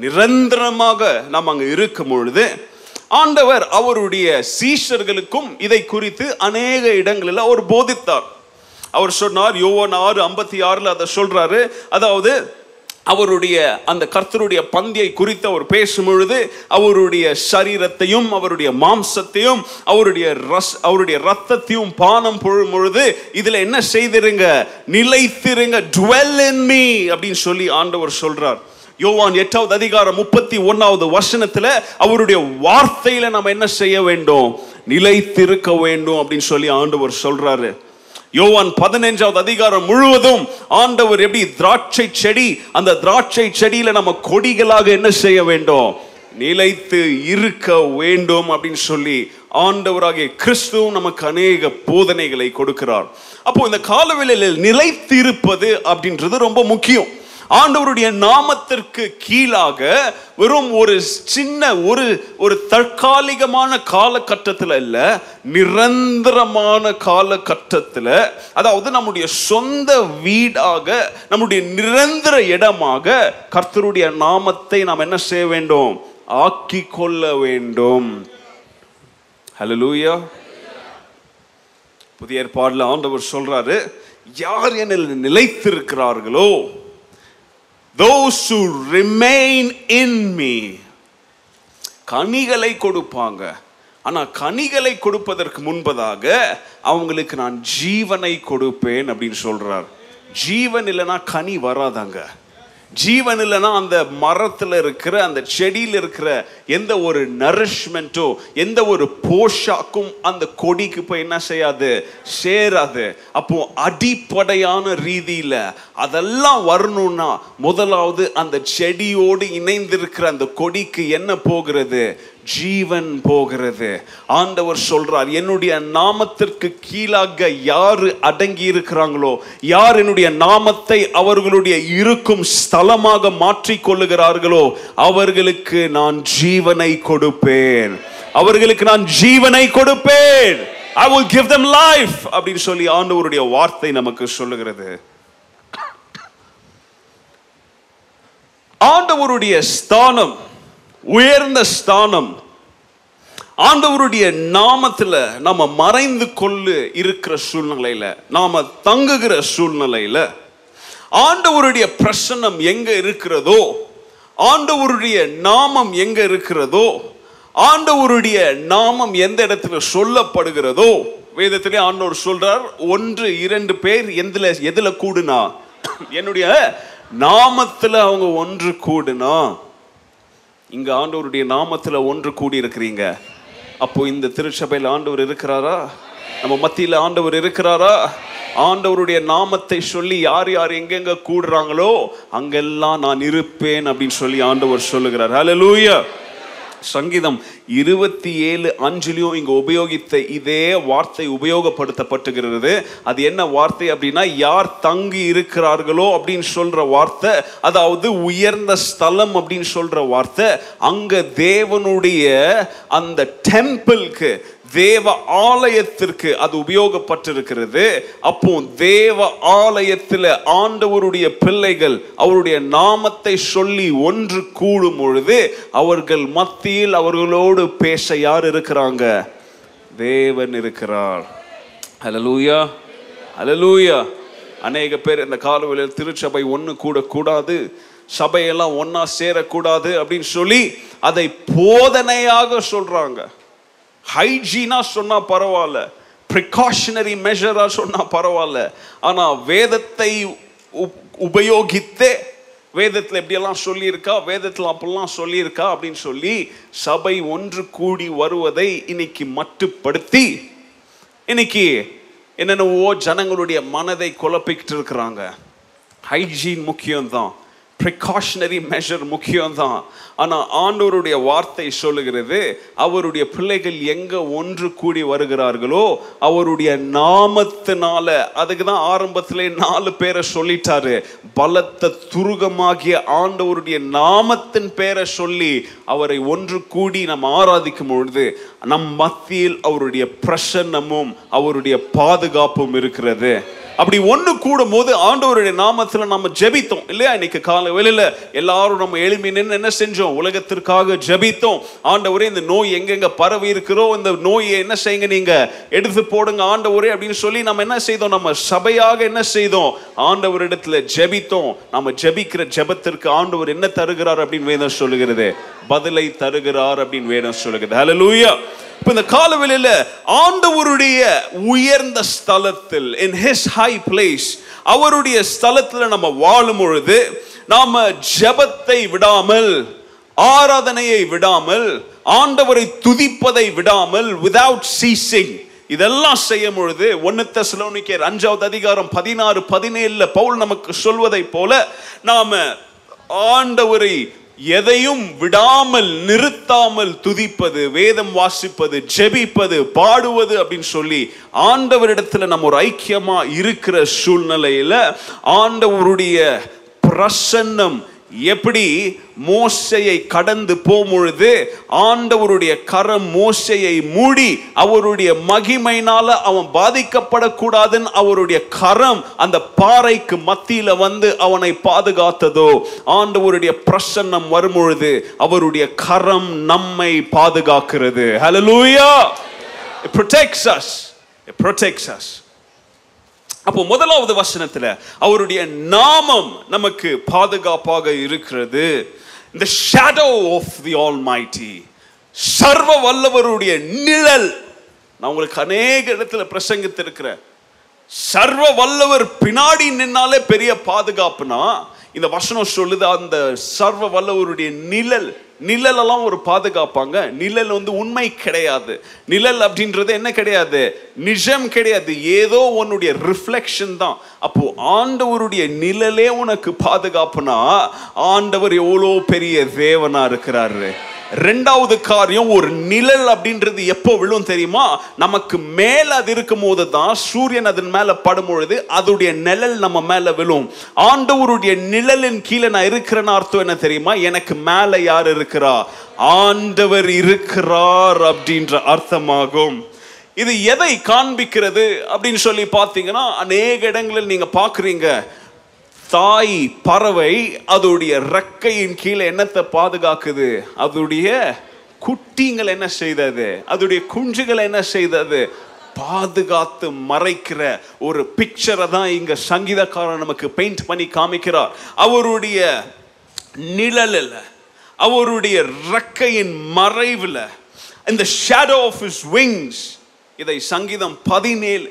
நிரந்தரமாக நாம் அங்க இருக்கும் பொழுது, ஆண்டவர் அவருடைய சீஷர்களுக்கும் இதை குறித்து அநேக இடங்களில் அவர் போதித்தார். அவர் சொன்னார், யோவான் ஆறு ஐம்பத்தி ஆறுல அதை சொல்றாரு. அதாவது அவருடைய அந்த கர்த்தருடைய பந்தியை குறித்து அவர் பேசும் பொழுது அவருடைய சரீரத்தையும் அவருடைய மாம்சத்தையும் அவருடைய ரஸ் அவருடைய ரத்தத்தையும் பானம் பொழும் பொழுது இதில் என்ன செய்திருங்க, நிலைத்திருங்க, dwell in me அப்படின்னு சொல்லி ஆண்டவர் சொல்றார். யோவான் எட்டாவது அதிகாரம் முப்பத்தி ஒன்னாவது வசனத்துல அவருடைய வார்த்தையில நம்ம என்ன செய்ய வேண்டும், நிலைத்திருக்க வேண்டும் அப்படின்னு சொல்லி ஆண்டவர் சொல்றாரு. யோவான் பதினைஞ்சாவது அதிகாரம் முழுவதும் ஆண்டவர் எப்படி திராட்சை செடி, அந்த திராட்சை செடியில நம்ம கொடிகளாக என்ன செய்ய வேண்டும், நிலைத்து இருக்க வேண்டும் அப்படின்னு சொல்லி ஆண்டவராகிய கிறிஸ்து நமக்கு அநேக போதனைகளை கொடுக்கிறார். அப்போ இந்த காலவேளையில் நிலைத்து இருப்பது அப்படின்றது ரொம்ப முக்கியம். ஆண்டவருடைய நாமத்திற்கு கீழாக வெறும் ஒரு சின்ன ஒரு ஒரு தற்காலிகமான காலகட்டத்தில் இல்லை, நிரந்தரமான காலகட்டத்தில், அதாவது நம்முடைய சொந்த வீடாக, நம்முடைய நிரந்தர இடமாக கர்த்தருடைய நாமத்தை நாம் என்ன செய்ய வேண்டும், ஆக்கி கொள்ள வேண்டும். ஹல்லேலூயா. புதிய ஏற்பாடுல ஆண்டவர் சொல்றாரு, யார் என்னில் நிலைத்திருக்கிறார்களோ, those who remain in me, கனிகளை கொடுப்பாங்க. ஆனா கனிகளை கொடுப்பதற்கு முன்பதாக அவங்களுக்கு நான் ஜீவனை கொடுப்பேன் அப்படின்னு சொல்றார். ஜீவன் இல்லைன்னா கனி வராதாங்க. ஜீவன் இல்லைன்னா அந்த மரத்தில் இருக்கிற அந்த செடியில் இருக்கிற எந்த ஒரு நரிஷ்மெண்ட்டோ எந்த ஒரு போஷாக்கும் அந்த கொடிக்கு போய் என்ன செய்யாது, சேராது. அப்போ அடிப்படையான ரீதியில் அதெல்லாம் வரணும்னா முதலாவது அந்த செடியோடு இணைந்திருக்கிற அந்த கொடிக்கு என்ன போகிறது, ஜீவன் போகிறது. ஆண்டவர் சொல்றார், என்னுடைய நாமத்திற்கு கீழாக யாரு அடங்கி இருக்கிறாங்களோ, யார் என்னுடைய நாமத்தை அவர்களுடைய இருக்கும் ஸ்தலமாக மாற்றிக் கொள்ளுகிறார்களோ அவர்களுக்கு நான் ஜீவனை கொடுப்பேன், அவர்களுக்கு நான் ஜீவனை கொடுப்பேன். I will give them life அப்படின்னு சொல்லி ஆண்டவருடைய வார்த்தை நமக்கு சொல்லுகிறது. ஆண்டவருடைய ஸ்தானம் உயர்ந்த ஸ்தானம். ஆண்டவருடைய நாமத்தில் நாம மறைந்து கொள்ளு இருக்கிற சூழ்நிலையில, நாம தங்குகிற சூழ்நிலையில, ஆண்டவருடைய பிரசன்னம் எங்க இருக்கிறதோ, ஆண்டவருடைய நாமம் எங்க இருக்கிறதோ, ஆண்டவருடைய நாமம் எந்த இடத்துல சொல்லப்படுகிறதோ, வேதத்திலே ஆண்டவர் சொல்றார், ஒன்று இரண்டு பேர் எதுல எதுல கூடுனா, என்னுடைய நாமத்தில் அவங்க ஒன்று கூடுனா. இங்க ஆண்டவருடைய நாமத்துல ஒன்று கூடி இருக்கிறீங்க. அப்போ இந்த திருச்சபையில் ஆண்டவர் இருக்கிறாரா, நம்ம மத்தியில ஆண்டவர் இருக்கிறாரா? ஆண்டவருடைய நாமத்தை சொல்லி யார் யார் எங்கெங்க கூடுறாங்களோ அங்கெல்லாம் நான் இருப்பேன் அப்படின்னு சொல்லி ஆண்டவர் சொல்லுகிறார். ஹல்லேலூயா. சங்கீதம் இருபத்தி ஏழு அஞ்சுலையும் இங்க உபயோகித்த இதே வார்த்தை உபயோகப்படுத்தப்பட்டுகிறது. அது என்ன வார்த்தை அப்படின்னா, யார் தங்கி இருக்கிறார்களோ அப்படின்னு சொல்ற வார்த்தை, அதாவது உயர்ந்த ஸ்தலம் அப்படின்னு சொல்ற வார்த்தை, அங்க தேவனுடைய அந்த டெம்பிளுக்கு, தேவ ஆலயத்திற்கு அது உபயோகப்பட்டிருக்கிறது. அப்போ தேவ ஆலயத்தில் ஆண்டவருடைய பிள்ளைகள் அவருடைய நாமத்தை சொல்லி ஒன்று கூடும் பொழுது அவர்கள் மத்தியில் அவர்களோடு பேச யார் இருக்கிறாங்க, தேவன் இருக்கிறார். ஹல்லேலூயா, ஹல்லேலூயா. அநேக பேர் இந்த காலவெளியில் திருச்சபை ஒன்று கூடக்கூடாது, சபையெல்லாம் ஒன்னா சேரக்கூடாது அப்படின்னு சொல்லி அதை போதனையாக சொல்றாங்க. ஹைஜீனா சொன்னா பரவாயில்ல, ப்ரிகாஷனரி மெஷரா சொன்னா பரவாயில்ல, ஆனா வேதத்தை உபயோகித்தே வேதத்தில் எப்படியெல்லாம் சொல்லியிருக்கா, வேதத்தில் அப்படிலாம் சொல்லியிருக்கா அப்படின்னு சொல்லி சபை ஒன்று கூடி வருவதை இன்னைக்கு மட்டுப்படுத்தி இன்னைக்கு என்னென்னவோ ஜனங்களுடைய மனதை குழப்பிக்கிட்டு இருக்கிறாங்க. ஹைஜீன் முக்கியம்தான், ப்ரிகாஷனரி மெஷர் முக்கியம்தான், ஆனால் ஆண்டவருடைய வார்த்தை சொல்லுகிறது, அவருடைய பிள்ளைகள் எங்கே ஒன்று கூடி வருகிறார்களோ அவருடைய நாமத்தினால. அதுக்கு தான் ஆரம்பத்திலே நாலு பேரை சொல்லிட்டாரு, பலத்த துருகமாகிய ஆண்டவருடைய நாமத்தின் பேரை சொல்லி அவரை ஒன்று கூடி நம்ம ஆராதிக்கும் பொழுது நம் மத்தியில் அவருடைய பிரசன்னமும் அவருடைய பாதுகாப்பும் இருக்கிறது. அப்படி ஒன்று கூடும் போது ஆண்டவருடைய நாமத்தில் நம்ம ஜெபித்தோம் இல்லையா? இன்னைக்கு காலை வேளையில் எல்லாரும் நம்ம எழுப்பி நின்று என்ன செஞ்சோம்? உலகத்திற்காக ஜெபித்தோம். ஆண்டவரே, இந்த நோய் எங்கெங்க பரவி இருக்கிறோ இந்த நோயை என்ன செய்யுங்க, நீங்க எடுத்து போடுங்க ஆண்டவரே அப்படின்னு சொல்லி நம்ம என்ன செய்தோம்? நம்ம சபையாக என்ன செய்தோம்? ஆண்டவரிடத்துல ஜெபித்தோம். நம்ம ஜெபிக்கிற ஜெபத்திற்கு ஆண்டவர் என்ன தருகிறார் அப்படின்னு வேதம் சொல்லுகிறது, பதிலை தருகிறார் அப்படின்னு வேதம் சொல்லுகிறது. ஹல்லேலூயா. இப்ப இந்த காலவெளியில ஆண்டவருடைய உயர்ந்த ஸ்தலத்தில், in his high place, அவருடைய ஸ்தலத்தில் நம்ம வாழும் பொழுது நாம ஜெபத்தை விடாமல், ஆராதனையை விடாமல், ஆண்டவரை துதிப்பதை விடாமல், without ceasing, இதெல்லாம் செய்யும் பொழுது ஒன்று தெசலோனிக்கேயர் அஞ்சாவது அதிகாரம் பதினாறு பதினேழுல பவுல் நமக்கு சொல்வதை போல நாம ஆண்டவரை எதையும் விடாமல் நிறுத்தாமல் துதிப்பது, வேதம் வாசிப்பது, ஜெபிப்பது, பாடுவது அப்படின்னு சொல்லி ஆண்டவரிடத்துல நம்ம ஒரு ஐக்கியமா இருக்கிற சூழ்நிலையில ஆண்டவருடைய பிரசன்னம் எப்படி மோசையை கடந்து போம்பொழுது ஆண்டவருடைய கரம் மோசையை மூடி அவருடைய மகிமையினால அவன் பாதிக்கப்படக்கூடாதுன்னு அவருடைய கரம் அந்த பாறைக்கு மத்தியில வந்து அவனை பாதுகாத்ததோ, ஆண்டவருடைய பிரசன்னம் வரும்பொழுது அவருடைய கரம் நம்மை பாதுகாக்கிறது. ஹல்லேலூயா. It protects us. It protects us. அப்போ முதலாவது வசனத்துல அவருடைய நாமம் நமக்கு பாதுகாப்பாக இருக்கிறது. இந்த ஷேடோ ஆஃப் தி ஆல்மைட்டி, சர்வ வல்லவருடைய நிழல். நான் உங்களுக்கு அநேக இடத்துல பிரசங்கித்திருக்கிறேன், சர்வ வல்லவர் பின்னாடி நின்னாலே பெரிய பாதுகாப்புனா இந்த வசனம் சொல்லுது அந்த சர்வ வல்லவருடைய நிழல். நிழலெல்லாம் ஒரு பாதுகாப்பாங்க. நிழல் வந்து உண்மை கிடையாது. நிழல் அப்படின்றது என்ன கிடையாது? நிஜம் கிடையாது. ஏதோ உன்னுடைய ரிஃப்ளெக்ஷன் தான். அப்போ ஆண்டவருடைய நிழலே உனக்கு பாதுகாப்புனா ஆண்டவர் எவ்வளோ பெரிய தேவனா இருக்கிறாரு. ரெண்டாவது காரியம், ஒரு நிழல் அப்படின்றது எப்போ விழும் தெரியுமா? நமக்கு மேல அது இருக்கும் போது தான், சூரியன் அதன் மேல படும் பொழுது அதோடைய நிழல் நம்ம மேல விழும். ஆண்டவருடைய நிழலின் கீழே நான் இருக்கிறேன்னு அர்த்தம் என்ன தெரியுமா? எனக்கு மேல யார் இருக்கிறா? ஆண்டவர் இருக்கிறார் அப்படின்ற அர்த்தமாகும். இது எதை காண்பிக்கிறது அப்படின்னு சொல்லி பார்த்தீங்கன்னா அநேக இடங்களில் நீங்க பாக்குறீங்க, தாய் பறவை அதோடைய ரெக்கையின் கீழே என்னத்தை பாதுகாக்குது? அதோடைய குட்டிங்களை என்ன செய்தது? அதோடைய குஞ்சுகளை என்ன செய்தது? பாதுகாத்து மறைக்கிற ஒரு பிக்சரை தான் இங்க சங்கீதக்காரன் நமக்கு பெயிண்ட் பண்ணி காமிக்கிறார். அவருடைய நிழலில், அவருடைய ரெக்கையின் மறைவில், இந்த ஷேடோ ஆஃப் ஹிஸ் விங்ஸ். இதை சங்கீதம் பதினேழு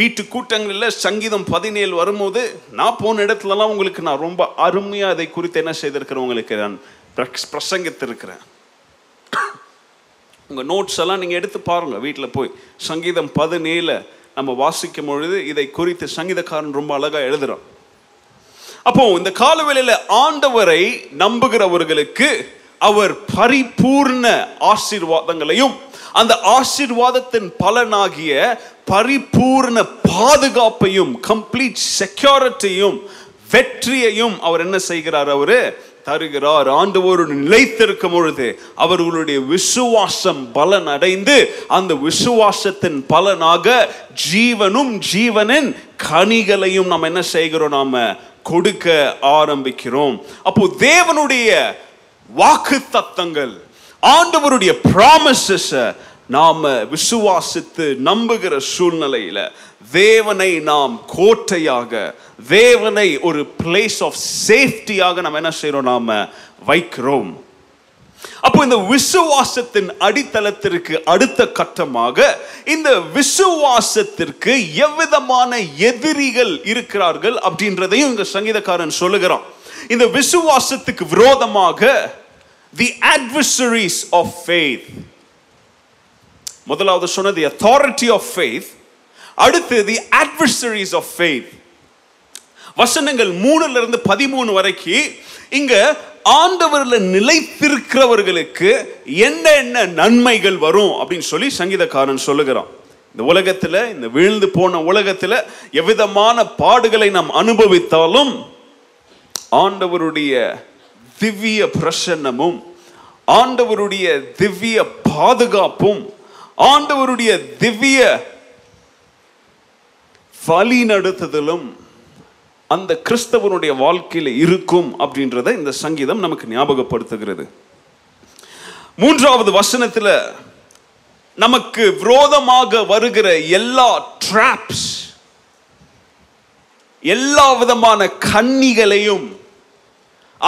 வீட்டு கூட்டங்களில் சங்கீதம் பதினேழு வரும்போது நான் போன இடத்துலலாம் உங்களுக்கு நான் ரொம்ப அருமையாக அதை குறித்து என்ன செய்திருக்கிறேன், உங்களுக்கு நான் பிரசங்கித்திருக்கிறேன். உங்கள் நோட்ஸ் எல்லாம் நீங்கள் எடுத்து பாருங்கள் வீட்டில் போய். சங்கீதம் பதினேழு நம்ம வாசிக்கும் பொழுது இதை குறித்து சங்கீதக்காரன் ரொம்ப அழகாக எழுதுகிறான். அப்போ இந்த காலவேளையில் ஆண்டவரை நம்புகிறவர்களுக்கு அவர் பரிபூர்ண ஆசீர்வாதங்களையும் அந்த ஆசீர்வாதத்தின் பலனாகிய பரிபூர்ண பாதுகாப்பையும், கம்ப்ளீட் செக்யூரிட்டியும், வெற்றியையும் அவர் என்ன செய்கிறார்? அவரு தருகிறார். ஆண்டவரோடு நிலைத்திருக்கும் பொழுது அவர்களுடைய விசுவாசம் பலன் அடைந்து அந்த விசுவாசத்தின் பலனாக ஜீவனும் ஜீவனின் கனிகளையும் நாம் என்ன செய்கிறோம்? நாம கொடுக்க ஆரம்பிக்கிறோம். அப்போ தேவனுடைய வாக்கு தத்தங்கள், ஆண்டவருடைய ப்ராமிசஸ் நாம விசுவாசித்து நம்புகிற சூழ்நிலையில தேவனை நாம் கோட்டையாக, தேவனை ஒரு பிளேஸ் ஆஃப் சேஃப்டியாக நாம் என்ன செய்யறோம்? நாம வைக்கிறோம். அப்போ இந்த விசுவாசத்தின் அடித்தளத்திற்கு அடுத்த கட்டமாக இந்த விசுவாசத்திற்கு எவ்விதமான எதிரிகள் இருக்கிறார்கள் அப்படின்றதையும் இங்க சங்கீதக்காரன் சொல்லுகிறான். இந்த விசுவாசத்துக்கு விரோதமாக the adversaries of faith, முதலாவது சொன்னது the authority of faith, அடுத்து the adversaries of faith. வசனங்கள் மூணுல இருந்து பதிமூணு வரைக்கும் இங்க ஆண்டவர்ல நிலைத்திருக்கிறவர்களுக்கு என்ன என்ன நன்மைகள் வரும் அப்படின்னு சொல்லி சங்கீதக்காரன் சொல்லுகிறான். இந்த உலகத்துல, இந்த வீழ்ந்து போன உலகத்துல எவ்விதமான பாடுகளை நாம் அனுபவித்தாலும் ஆண்டவருடைய திவ்ய பிரசன்னமும், ஆண்டவருடைய திவ்ய பாதுகாப்பும், ஆண்டவருடைய திவ்ய வழி நடத்துதலும் அந்த கிறிஸ்தவனுடைய வாழ்க்கையில் இருக்கும் அப்படின்றத இந்த சங்கீதம் நமக்கு ஞாபகப்படுத்துகிறது. மூன்றாவது வசனத்தில் நமக்கு விரோதமாக வருகிற எல்லா ட்ராப்ஸ், எல்லா விதமான கண்ணிகளையும்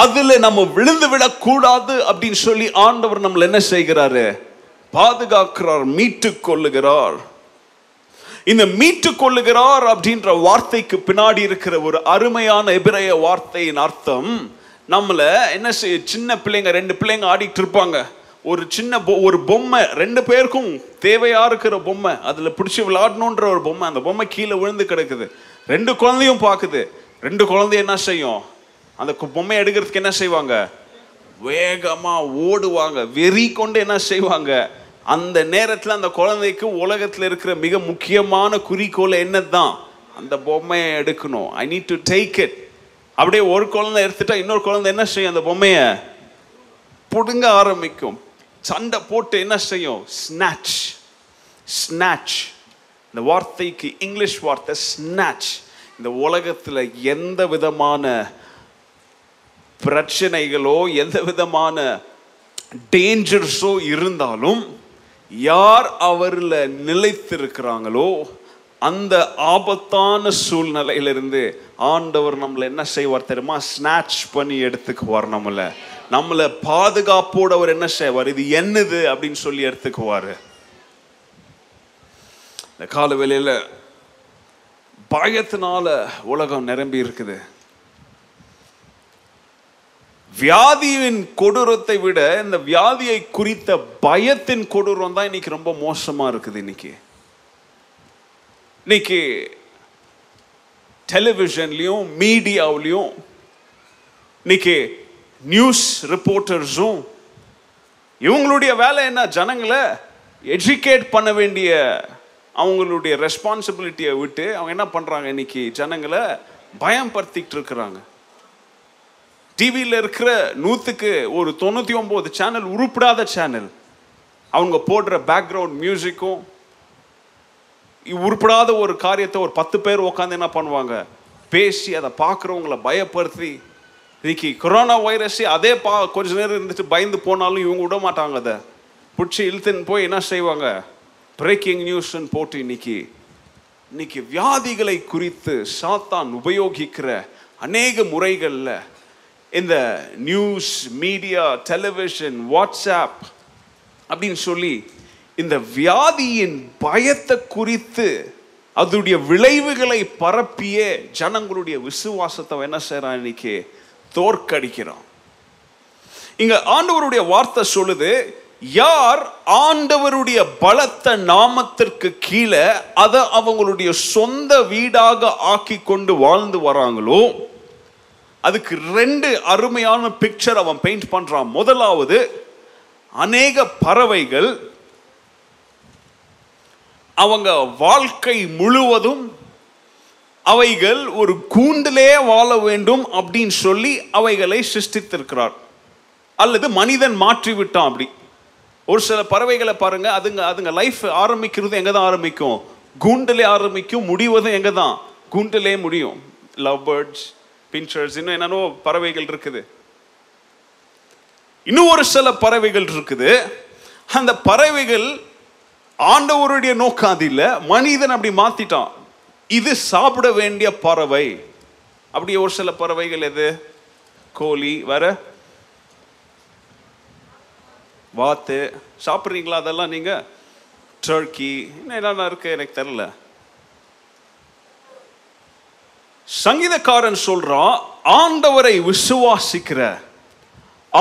அதில் நம்ம விழுந்து விடக்கூடாது அப்படின்னு சொல்லி ஆண்டவர் நம்மளை என்ன செய்கிறாரு? பாதுகாக்கிறார், மீட்டு கொள்ளுகிறார். இந்த மீட்டு கொள்ளுகிறார் அப்படின்ற வார்த்தைக்கு பின்னாடி இருக்கிற ஒரு அருமையான எபிரேய வார்த்தையின் அர்த்தம், நம்மளை என்ன செய்ய, சின்ன பிள்ளைங்க ரெண்டு பிள்ளைங்க ஆடிட்டு இருப்பாங்க, ஒரு சின்ன ஒரு பொம்மை, ரெண்டு பேருக்கும் தேவையாக இருக்கிற பொம்மை, அதில் பிடிச்சி விளையாடணுன்ற ஒரு பொம்மை, அந்த பொம்மை கீழே விழுந்து கிடக்குது. ரெண்டு குழந்தையும் பார்க்குது, ரெண்டு குழந்தைய என்ன செய்யும்? அந்த பொம்மையை எடுக்கிறதுக்கு என்ன செய்வாங்க? வேகமாக ஓடுவாங்க, வெறி கொண்டு என்ன செய்வாங்க? அந்த நேரத்தில் அந்த குழந்தைக்கு உலகத்தில் இருக்கிற மிக முக்கியமான குறிக்கோள் என்னதான்? அந்த பொம்மையை எடுக்கணும். I need to take it. அப்படியே ஒரு குழந்தை எடுத்துட்டா இன்னொரு குழந்தை என்ன செய்யும்? அந்த பொம்மையை பிடுங்க ஆரம்பிக்கும், சண்டை போட்டு என்ன செய்யும்? ஸ்நாச். ஸ்நாச் இந்த வார்த்தைக்கு இங்கிலீஷ் வார்த்தை ஸ்நாச். இந்த உலகத்தில் எந்த விதமான பிரச்சனைகளோ எந்த விதமான டேஞ்சர்ஸோ இருந்தாலும் யார் அவரில் நிலைத்திருக்கிறாங்களோ அந்த ஆபத்தான சூழ்நிலையிலிருந்து ஆண்டவர் நம்மளை என்ன செய்வார் தெரியுமா? ஸ்நாச் பண்ணி எடுத்துக்குவார். நம்மளை நம்மளை பாதுகாப்போடு அவர் என்ன செய்வார்? இது என்னது அப்படின்னு சொல்லி எடுத்துக்குவார். இந்த கால வேளையில் பயத்தினால உலகம் நிரம்பி இருக்குது. வியாதியின் கொடூரத்தை விட இந்த வியாதியை குறித்த பயத்தின் கொடூரம் தான் இன்னைக்கு ரொம்ப மோசமாக இருக்குது. இன்னைக்கு இன்னைக்கு டெலிவிஷன்லையும் மீடியாவிலையும் இன்னைக்கு நியூஸ் ரிப்போர்ட்டர்ஸும் இவங்களுடைய வேலை என்ன? ஜனங்களை எஜுகேட் பண்ண வேண்டிய அவங்களுடைய ரெஸ்பான்சிபிலிட்டியை விட்டு அவங்க என்ன பண்ணுறாங்க? இன்னைக்கு ஜனங்களை பயம்படுத்திக்கிட்டு இருக்கிறாங்க. டிவியில் இருக்கிற நூற்றுக்கு ஒரு தொண்ணூற்றி ஒம்பது சேனல் உருப்படாத சேனல். அவங்க போடுற பேக்ரவுண்ட் மியூசிக்கும் உருப்படாத ஒரு காரியத்தை ஒரு பத்து பேர் உட்காந்து என்ன பண்ணுவாங்க? பேசி அதை பார்க்குறவங்கள பயப்படுத்தி இன்னைக்கு கொரோனா வைரஸே அதே பா கொஞ்ச நேரம் இருந்துட்டு பயந்து போனாலும் இவங்க விட மாட்டாங்க. அதை பிடிச்சி இழுத்துன்னு போய் என்ன செய்வாங்க? பிரேக்கிங் நியூஸ்ன்னு போட்டு இன்னைக்கு இன்னைக்கு வியாதிகளை குறித்து சாத்தான் உபயோகிக்கிற அநேக முறைகளில் இந்த நியூஸ் மீடியா, டெலிவிஷன், வாட்ஸ்அப் அப்படின்னு சொல்லி இந்த வியாதியின் பயத்தை குறித்து அதனுடைய விளைவுகளை பரப்பியே ஜனங்களுடைய விசுவாசத்தை என்ன செய்கிறான்? இன்னைக்கு தோற்கடிக்கிறான். இங்க ஆண்டவருடைய வார்த்தை சொல்லுது, யார் ஆண்டவருடைய பலத்த நாமத்திற்கு கீழே அதை அவங்களுடைய சொந்த வீடாக ஆக்கி கொண்டு வாழ்ந்து வராங்களோ அதுக்கு ரெண்டு அருமையான பிக்சர் அவன் பெயிண்ட் பண்றான். முதலாவது, அநேக பறவைகள் அவங்க வாழ்க்கை முழுவதும் அவைகள் ஒரு கூண்டிலே வாழ வேண்டும் அப்படின்னு சொல்லி அவைகளை சிருஷ்டித்திருக்கிறார், அல்லது மனிதன் மாற்றி விட்டான். அப்படி ஒரு சில பறவைகளை பாருங்க, அதுங்க அதுங்க லைஃப் ஆரம்பிக்கிறது எங்கே தான் ஆரம்பிக்கும்? கூண்டிலே ஆரம்பிக்கும், முடிவதும் எங்கே தான்? கூண்டிலே முடியும். லவ் பேர்ட்ஸ், பின்சர்ஸ், இன்னும் என்னென்னோ பறவைகள் இருக்குது. இன்னும் ஒரு சில பறவைகள் இருக்குது, அந்த பறவைகள் ஆண்டவருடைய நோக்காதில்ல, மனிதன் அப்படி மாத்திட்டான், இது சாப்பிட வேண்டிய பறவை. அப்படியே ஒரு சில பறவைகள் எது? கோழி, வேற வாத்து. சாப்பிட்றீங்களா அதெல்லாம் நீங்க? டர்க்கி, இன்னும் என்னென்ன இருக்கு எனக்கு தெரியல. சங்கீதக்காரன் சொல்றான், ஆண்டவரை விசுவாசிக்கிற,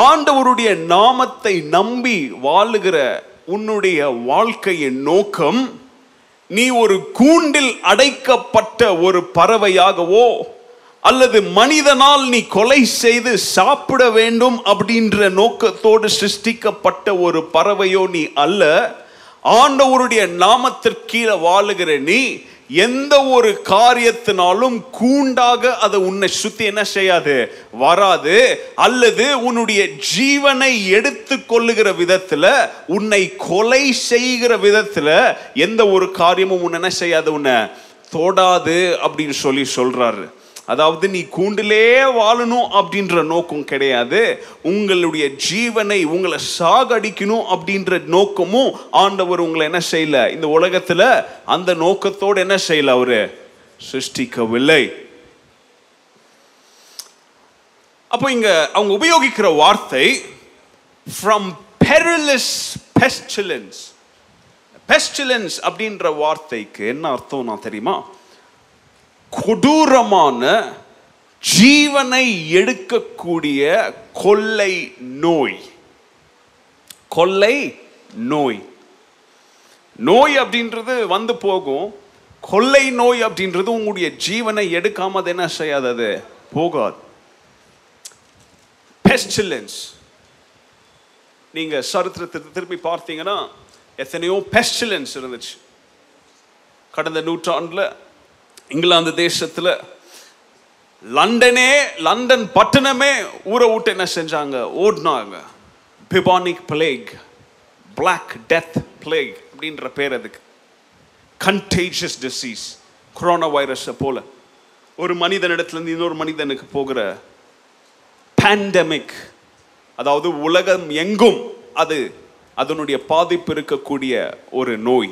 ஆண்டவருடைய நாமத்தை நம்பி வாழுகிற உன்னுடைய வாழ்க்கையின் நோக்கம் நீ ஒரு கூண்டில் அடைக்கப்பட்ட ஒரு பறவையாகவோ அல்லது மனிதனால் நீ கொலை செய்து சாப்பிட வேண்டும் அப்படின்ற நோக்கத்தோடு சிருஷ்டிக்கப்பட்ட ஒரு பறவையோ நீ அல்ல. ஆண்டவருடைய நாமத்திற்கு கீழே வாழுகிற நீ எந்த ஒரு காரியத்தினாலும் கூண்டாக அதை உன்னை சுத்தி என்ன செய்யாது? வராது, அல்லது உன்னுடைய ஜீவனை எடுத்து கொள்ளுகிற விதத்துல, உன்னை கொலை செய்கிற விதத்துல எந்த ஒரு காரியமும் உன்னை என்ன செய்யாது? உன்னை தொடாது அப்படின்னு சொல்லி சொல்றாரு. அதாவது நீ கூண்டிலே வாழணும் அப்படின்ற நோக்கம் கிடையாது, உங்களுடைய ஜீவனை உங்களை சாகடிக்கணும் அப்படின்ற நோக்கமும் ஆண்டவர் உங்களை என்ன செய்யல, இந்த உலகத்துல அந்த நோக்கத்தோடு என்ன செய்யல அவரு சிருஷ்டிக்கவில்லை. அப்போ இங்க அவங்க உபயோகிக்கிற வார்த்தை from perilous pestilence. pestilence அப்படின்ற வார்த்தைக்கு என்ன அர்த்தம் நான் தெரியுமா? கொடூரமான ஜீவனை எடுக்கக்கூடிய கொள்ளை நோய். கொள்ளை நோய் நோய் அப்படின்றது வந்து போகும். கொள்ளை நோய் அப்படின்றது உங்களுடைய ஜீவனை எடுக்காம அது என்ன செய்யாது, அது போகாது. பெஸ்டிலன்ஸ், நீங்க சரித்திரத்தை திரும்பி பார்த்தீங்கன்னா எத்தனையோ பெஸ்டிலன்ஸ் இருந்துச்சு கடந்த நூற்றாண்டுல. இங்கிலாந்து தேசத்துல லண்டனே, லண்டன் பட்டணமே ஊரை விட்டு என்ன செஞ்சாங்க, ஓடினாங்க. Bubonic plague, black death plague அப்படின்ற பேர் அதுக்கு. கண்டேஜியஸ் டிசீஸ், கொரோனா வைரஸை போல ஒரு மனிதனிடத்துலேருந்து இன்னொரு மனிதனுக்கு போகிற பேண்டமிக். அதாவது உலகம் எங்கும் அது அதனுடைய பாதிப்பு இருக்கக்கூடிய ஒரு நோய்.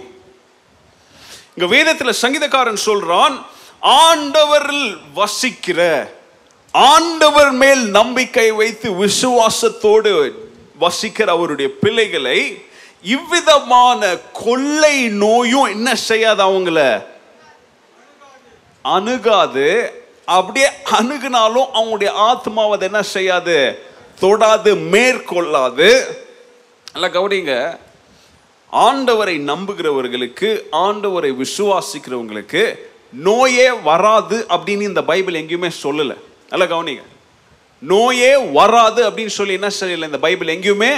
இங்க வேதத்தில் சங்கீதக்காரன் சொல்றான், ஆண்டவரில் வசிக்கிற, ஆண்டவர் மேல் நம்பிக்கை வைத்து விசுவாசத்தோடு வசிக்கிற அவருடைய பிள்ளைகளை இவ்விதமான கொள்ளை நோயும் என்ன செய்யாது, அவங்கள அணுகாது. அப்படியே அணுகினாலும் அவங்களுடைய ஆத்மாவை என்ன செய்யாது, தொடாது, மேற்கொள்ளாது. நல்லா கவனிங்க, ஆண்டவரை நம்புகிறவர்களுக்கு, ஆண்டவரை விசுவாசிக்கிறவங்களுக்கு நோயே வராது அப்படின்னு இந்த பைபிள் எங்கேயுமே சொல்லலை. நல்லா கவனிங்க, நோயே வராது அப்படின்னு சொல்லி என்ன செய்யலை இந்த பைபிள் எங்கேயுமே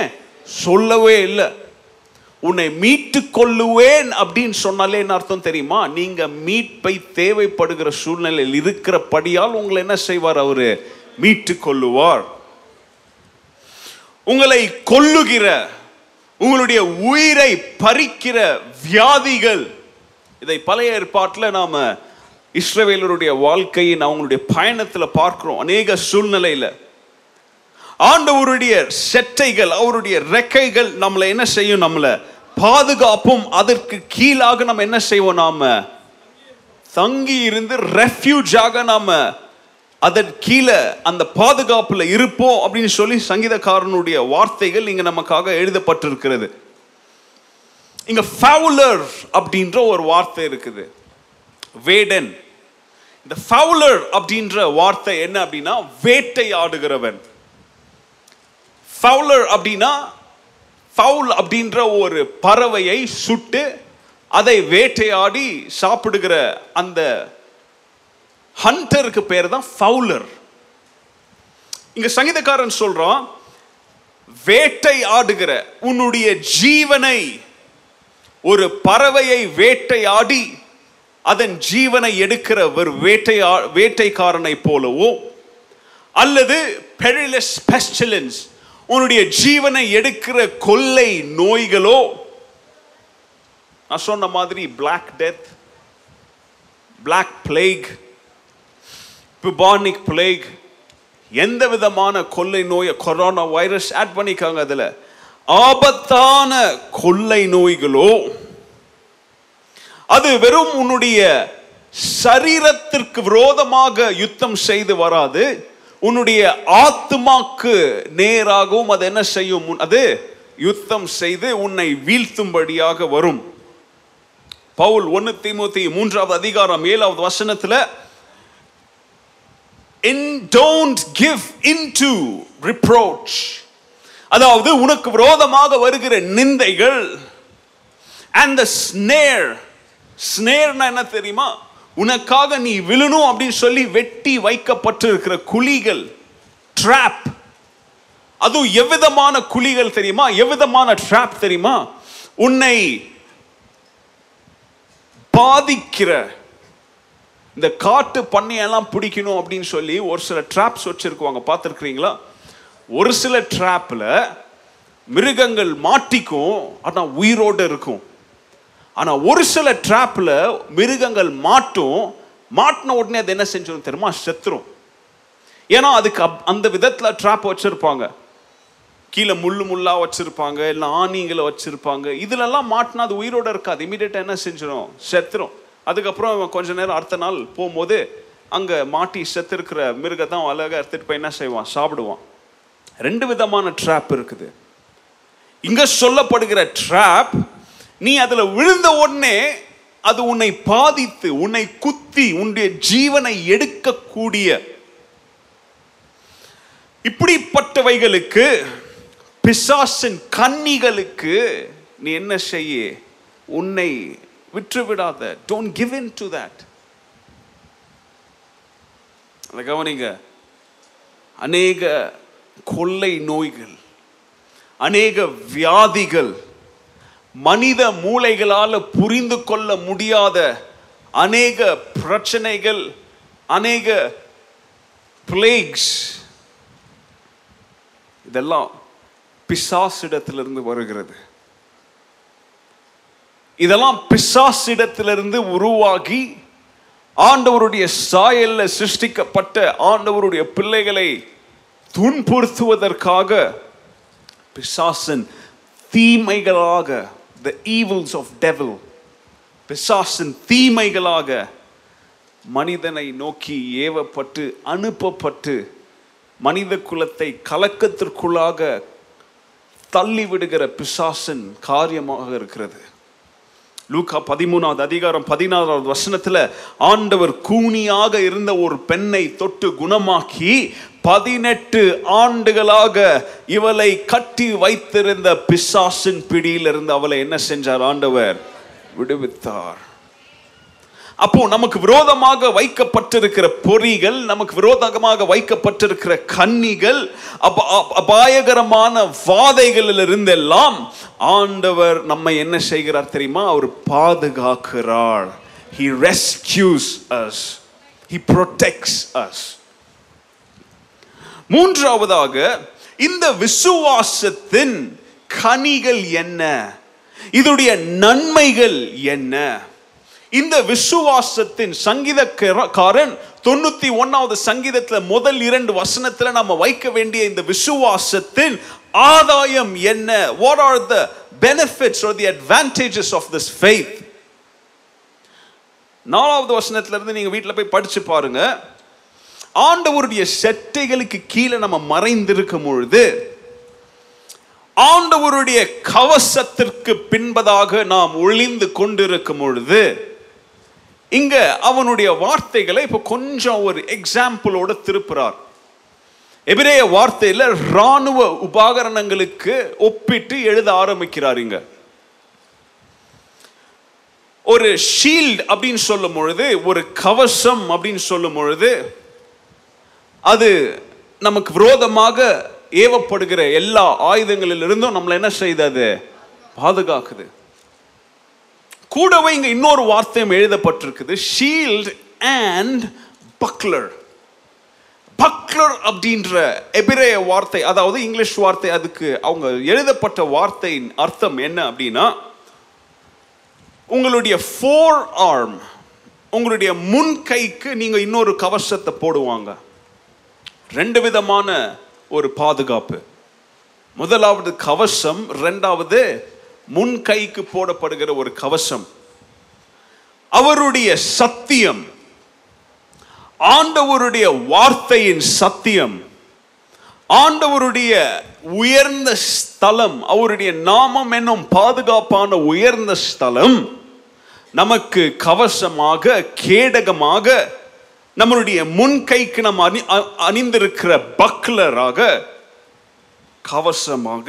சொல்லவே இல்லை. உன்னை மீட்டு கொள்ளுவேன் அப்படின்னு சொன்னாலே என்ன அர்த்தம் தெரியுமா? நீங்க மீட்பை தேவைப்படுகிற சூழ்நிலையில் இருக்கிறபடியால் உங்களை என்ன செய்வார், அவரு மீட்டு கொள்ளுவார். உங்களை கொல்லுகிற, உங்களுடைய உயிரை பறிக்கிற வியாதிகள், இதை பழைய ஏற்பாட்டில் நாம இஸ்ரவேலருடைய வாழ்க்கையின் அவங்களுடைய பயணத்தில் பார்க்கிறோம். அநேக சூழ்நிலையில் ஆண்டவருடைய செட்டைகள், அவருடைய ரெக்கைகள் நம்மளை என்ன செய்யும், நம்மளை பாதுகாப்பும். அதற்கு கீழாக நம்ம என்ன செய்வோம், நாம தங்கி இருந்து ரெஃப்யூஜாக நாம அதற்கு கீழே அந்த பாதுகாப்புல இருப்போம் அப்படின்னு சொல்லி சங்கீதக்காரனுடைய வார்த்தைகள் இங்க நமக்காக எழுதப்பட்டிருக்கிறது. இங்க ஃபவுலர் அப்படின்ற ஒரு வார்த்தை இருக்குது, வேடன். இந்த ஃபவுலர் அப்படின்ற வார்த்தை என்ன அப்படின்னா, வேட்டையாடுகிறவன். ஃபவுலர் அப்படின்னா ஃபவுல் அப்படின்ற ஒரு பறவையை சுட்டு அதை வேட்டையாடி சாப்பிடுகிற அந்த ஹண்டருக்கு பேர் தான் ஃபவுலர். இங்க சங்கீதக்காரன் சொல்றான், வேட்டையாடுகிற, உன்னுடைய ஜீவனை ஒரு பறவையை வேட்டையாடி அதன் ஜீவனை எடுக்கிற ஒரு வேட்டையா வேட்டைக்காரனை போலவோ, அல்லது பெரிலஸ் பெஸ்டிலன்ஸ், உன்னுடைய ஜீவனை எடுக்கிற கொள்ளை நோய்களோ, நான் சொன்ன மாதிரி black death, black plague, bubonic plague, எந்த விதமான கொள்ளை நோயை கொரோனா வைரஸ் ஆட் பண்ணிக்காங்க, அதில் ஆபத்தான கொள்ளை நோய்களோ, அது வெறும் உன்னுடைய சரீரத்திற்கு விரோதமாக யுத்தம் செய்து வராது, உன்னுடைய ஆத்மாக்கு நேராகவும் அது என்ன செய்யும், அது யுத்தம் செய்து உன்னை வீழ்த்தும்படியாக வரும். பவுல் ஒன்னு தீமோத்தி மூன்றாவது அதிகாரம் ஏழாவது வசனத்துல, don't give into reproach, அதாவது உனக்கு விரோதமாக வருகிற நிந்தைகள், and the snare. snare னா என்ன தெரியுமா? உனக்காக நீ விழுணும் அப்படின்னு சொல்லி வெட்டி வைக்கப்பட்டிருக்கிற குழிகள், ட்ராப். அதுவும் எவ்விதமான குழிகள் தெரியுமா, எவ்விதமான ட்ராப் தெரியுமா? உன்னை பாதிக்கிற இந்த காட்டு பண்ணையெல்லாம் பிடிக்கணும் அப்படின்னு சொல்லி ஒரு சில ட்ராப்ஸ் வச்சிருக்குவாங்க, பார்த்துருக்கிறீங்களா? ஒரு சில ட்ராப்பில் மிருகங்கள் மாட்டிக்கும், ஆனால் உயிரோடு இருக்கும். ஆனால் ஒரு சில ட்ராப்பில் மிருகங்கள் மாட்டும், மாட்டின உடனே அது என்ன செஞ்சிடும் தெரியுமா? செத்துரும். ஏன்னா அதுக்கு அப் அந்த விதத்தில் ட்ராப் வச்சுருப்பாங்க, கீழே முள்ளு முள்ளாக வச்சுருப்பாங்க, இல்லை ஆணிங்களை வச்சுருப்பாங்க. இதிலெல்லாம் மாட்டினா அது உயிரோடு இருக்காது, இமீடியட்டாக என்ன செஞ்சிடும்? செத்துரும். அதுக்கப்புறம் கொஞ்சம் நேரம் அடுத்த நாள் போகும்போது அங்கே மாட்டி செத்து இருக்கிற மிருகத்தான் அழகாக எடுத்துகிட்டு போய் என்ன செய்வான்? சாப்பிடுவான். ரெண்டு விதமான ட்ராப் இருக்குது. இங்கே சொல்லப்படுகிற ட்ராப், நீ அதில் விழுந்த உடனே அது உன்னை பாதித்து உன்னை குத்தி உன்னுடைய ஜீவனை எடுக்கக்கூடிய இப்படிப்பட்டவைகளுக்கு, பிசாசின் கன்னிகளுக்கு நீ என்ன செய்ய? உன்னை விற்றுவிடாத. Don't give in to that. அதை கவனிங்க. அநேக கொள்ளை நோய்கள், அநேக வியாதிகள், மனித மூளைகளால் புரிந்து கொள்ள முடியாத அநேக பிரச்சனைகள், அநேக பிளேக்ஸ், இதெல்லாம் பிசாசிடத்திலிருந்து வருகிறது. இதெல்லாம் பிசாசிடத்திலிருந்து உருவாகி ஆண்டவருடைய சாயல்ல சிருஷ்டிக்கப்பட்ட ஆண்டவருடைய பிள்ளைகளை துன்புறுத்துவதற்காக பிசாசின் தீமைகளாக, the evils of devil, பிசாசின் தீமைகளாக மனிதனை நோக்கி ஏவப்பட்டு அனுப்பப்பட்டு மனித குலத்தை கலக்கத்திற்குள்ளாக தள்ளிவிடுகிற பிசாசின் காரியமாக இருக்கிறது. லூக்கா பதிமூணாவது அதிகாரம் பதினாறாவது வசனத்தில் ஆண்டவர் கூனியாக இருந்த ஒரு பெண்ணை தொட்டு குணமாக்கி, பதினெட்டு ஆண்டுகளாக இவளை கட்டி வைத்திருந்த பிசாசின் பிடியில் இருந்து அவளை என்ன செஞ்சார்? ஆண்டவர் விடுவித்தார். அப்போ நமக்கு விரோதமாக வைக்கப்பட்டிருக்கிற பொறிகள், நமக்கு விரோதமாக வைக்கப்பட்டிருக்கிற கன்னிகள், அபாயகரமான வாதைகளிலிருந்தெல்லாம் ஆண்டவர் நம்மை என்ன செய்கிறார் தெரியுமா? அவர் பாதுகாக்கிறார். He rescues us. He protects us. மூன்றாவதாக, இந்த விசுவாசத்தின் கனிகள் என்ன? இதனுடைய நன்மைகள் என்ன? இந்த விசுவாசத்தின் சங்கீதக்காரன் தொண்ணூத்தி ஒன்னாவது சங்கீதத்துல முதல் இரண்டு வசனத்துல நம்ம வைக்க வேண்டிய இந்த விசுவாசத்தின் ஆதாயம் என்ன? What are the benefits or the advantages of this faith? நாலாவது வசனத்துல இருந்து நீங்க வீட்டுல போய் படிச்சு பாருங்க. ஆண்டவருடைய செட்டைகளுக்கு கீழே நம்ம மறைந்திருக்கும் பொழுது, ஆண்டவருடைய கவசத்திற்கு பின்பதாக நாம் ஒளிந்து கொண்டிருக்கும் பொழுது, இங்க அவனுடைய வார்த்தைகளை இப்போ கொஞ்சம் ஒரு எக்ஸாம்பிளோட திருப்புறார். எபிரேய வார்த்தையில இராணுவ உபகரணங்களுக்கு ஒப்பிட்டு எழுத ஆரம்பிக்கிறார். இங்க ஒரு ஷீல்டு அப்படின்னு சொல்லும் பொழுது, ஒரு கவசம் அப்படின்னு சொல்லும் பொழுது, அது நமக்கு விரோதமாக ஏவப்படுகிற எல்லா ஆயுதங்களிலிருந்தும் நம்மளை என்ன செய்தது? பாதுகாக்குது. கூடவே இங்க இன்னொரு வார்த்தையும் எழுதப்பட்டிருக்குது, ஷீல்ட் அண்ட் பக்லர். பக்லர் அப்படின்ற எபிரேய வார்த்தை, அதாவது இங்கிலீஷ் வார்த்தை, அதுக்கு அவங்க எழுதப்பட்ட வார்த்தையின் அர்த்தம் என்ன அப்படின்னா, உங்களுடைய ஃபோர் ஆர்ம், உங்களுடைய முன் கைக்கு நீங்க இன்னொரு கவசத்தை போடுவாங்க. ரெண்டு விதமான ஒரு பாதுகாப்பு. முதலாவது கவசம், இரண்டாவது முன் கைக்கு போடப்படுகிற ஒரு கவசம். அவருடைய சத்தியம், ஆண்டவருடைய வார்த்தையின் சத்தியம், ஆண்டவருடைய உயர்ந்த ஸ்தலம், அவருடைய நாமம் என்னும் பாதுகாப்பான உயர்ந்த ஸ்தலம் நமக்கு கவசமாக, கேடகமாக, நம்மளுடைய முன் கைக்கு நம்ம அணி அணிந்திருக்கிற பக்லராக, கவசமாக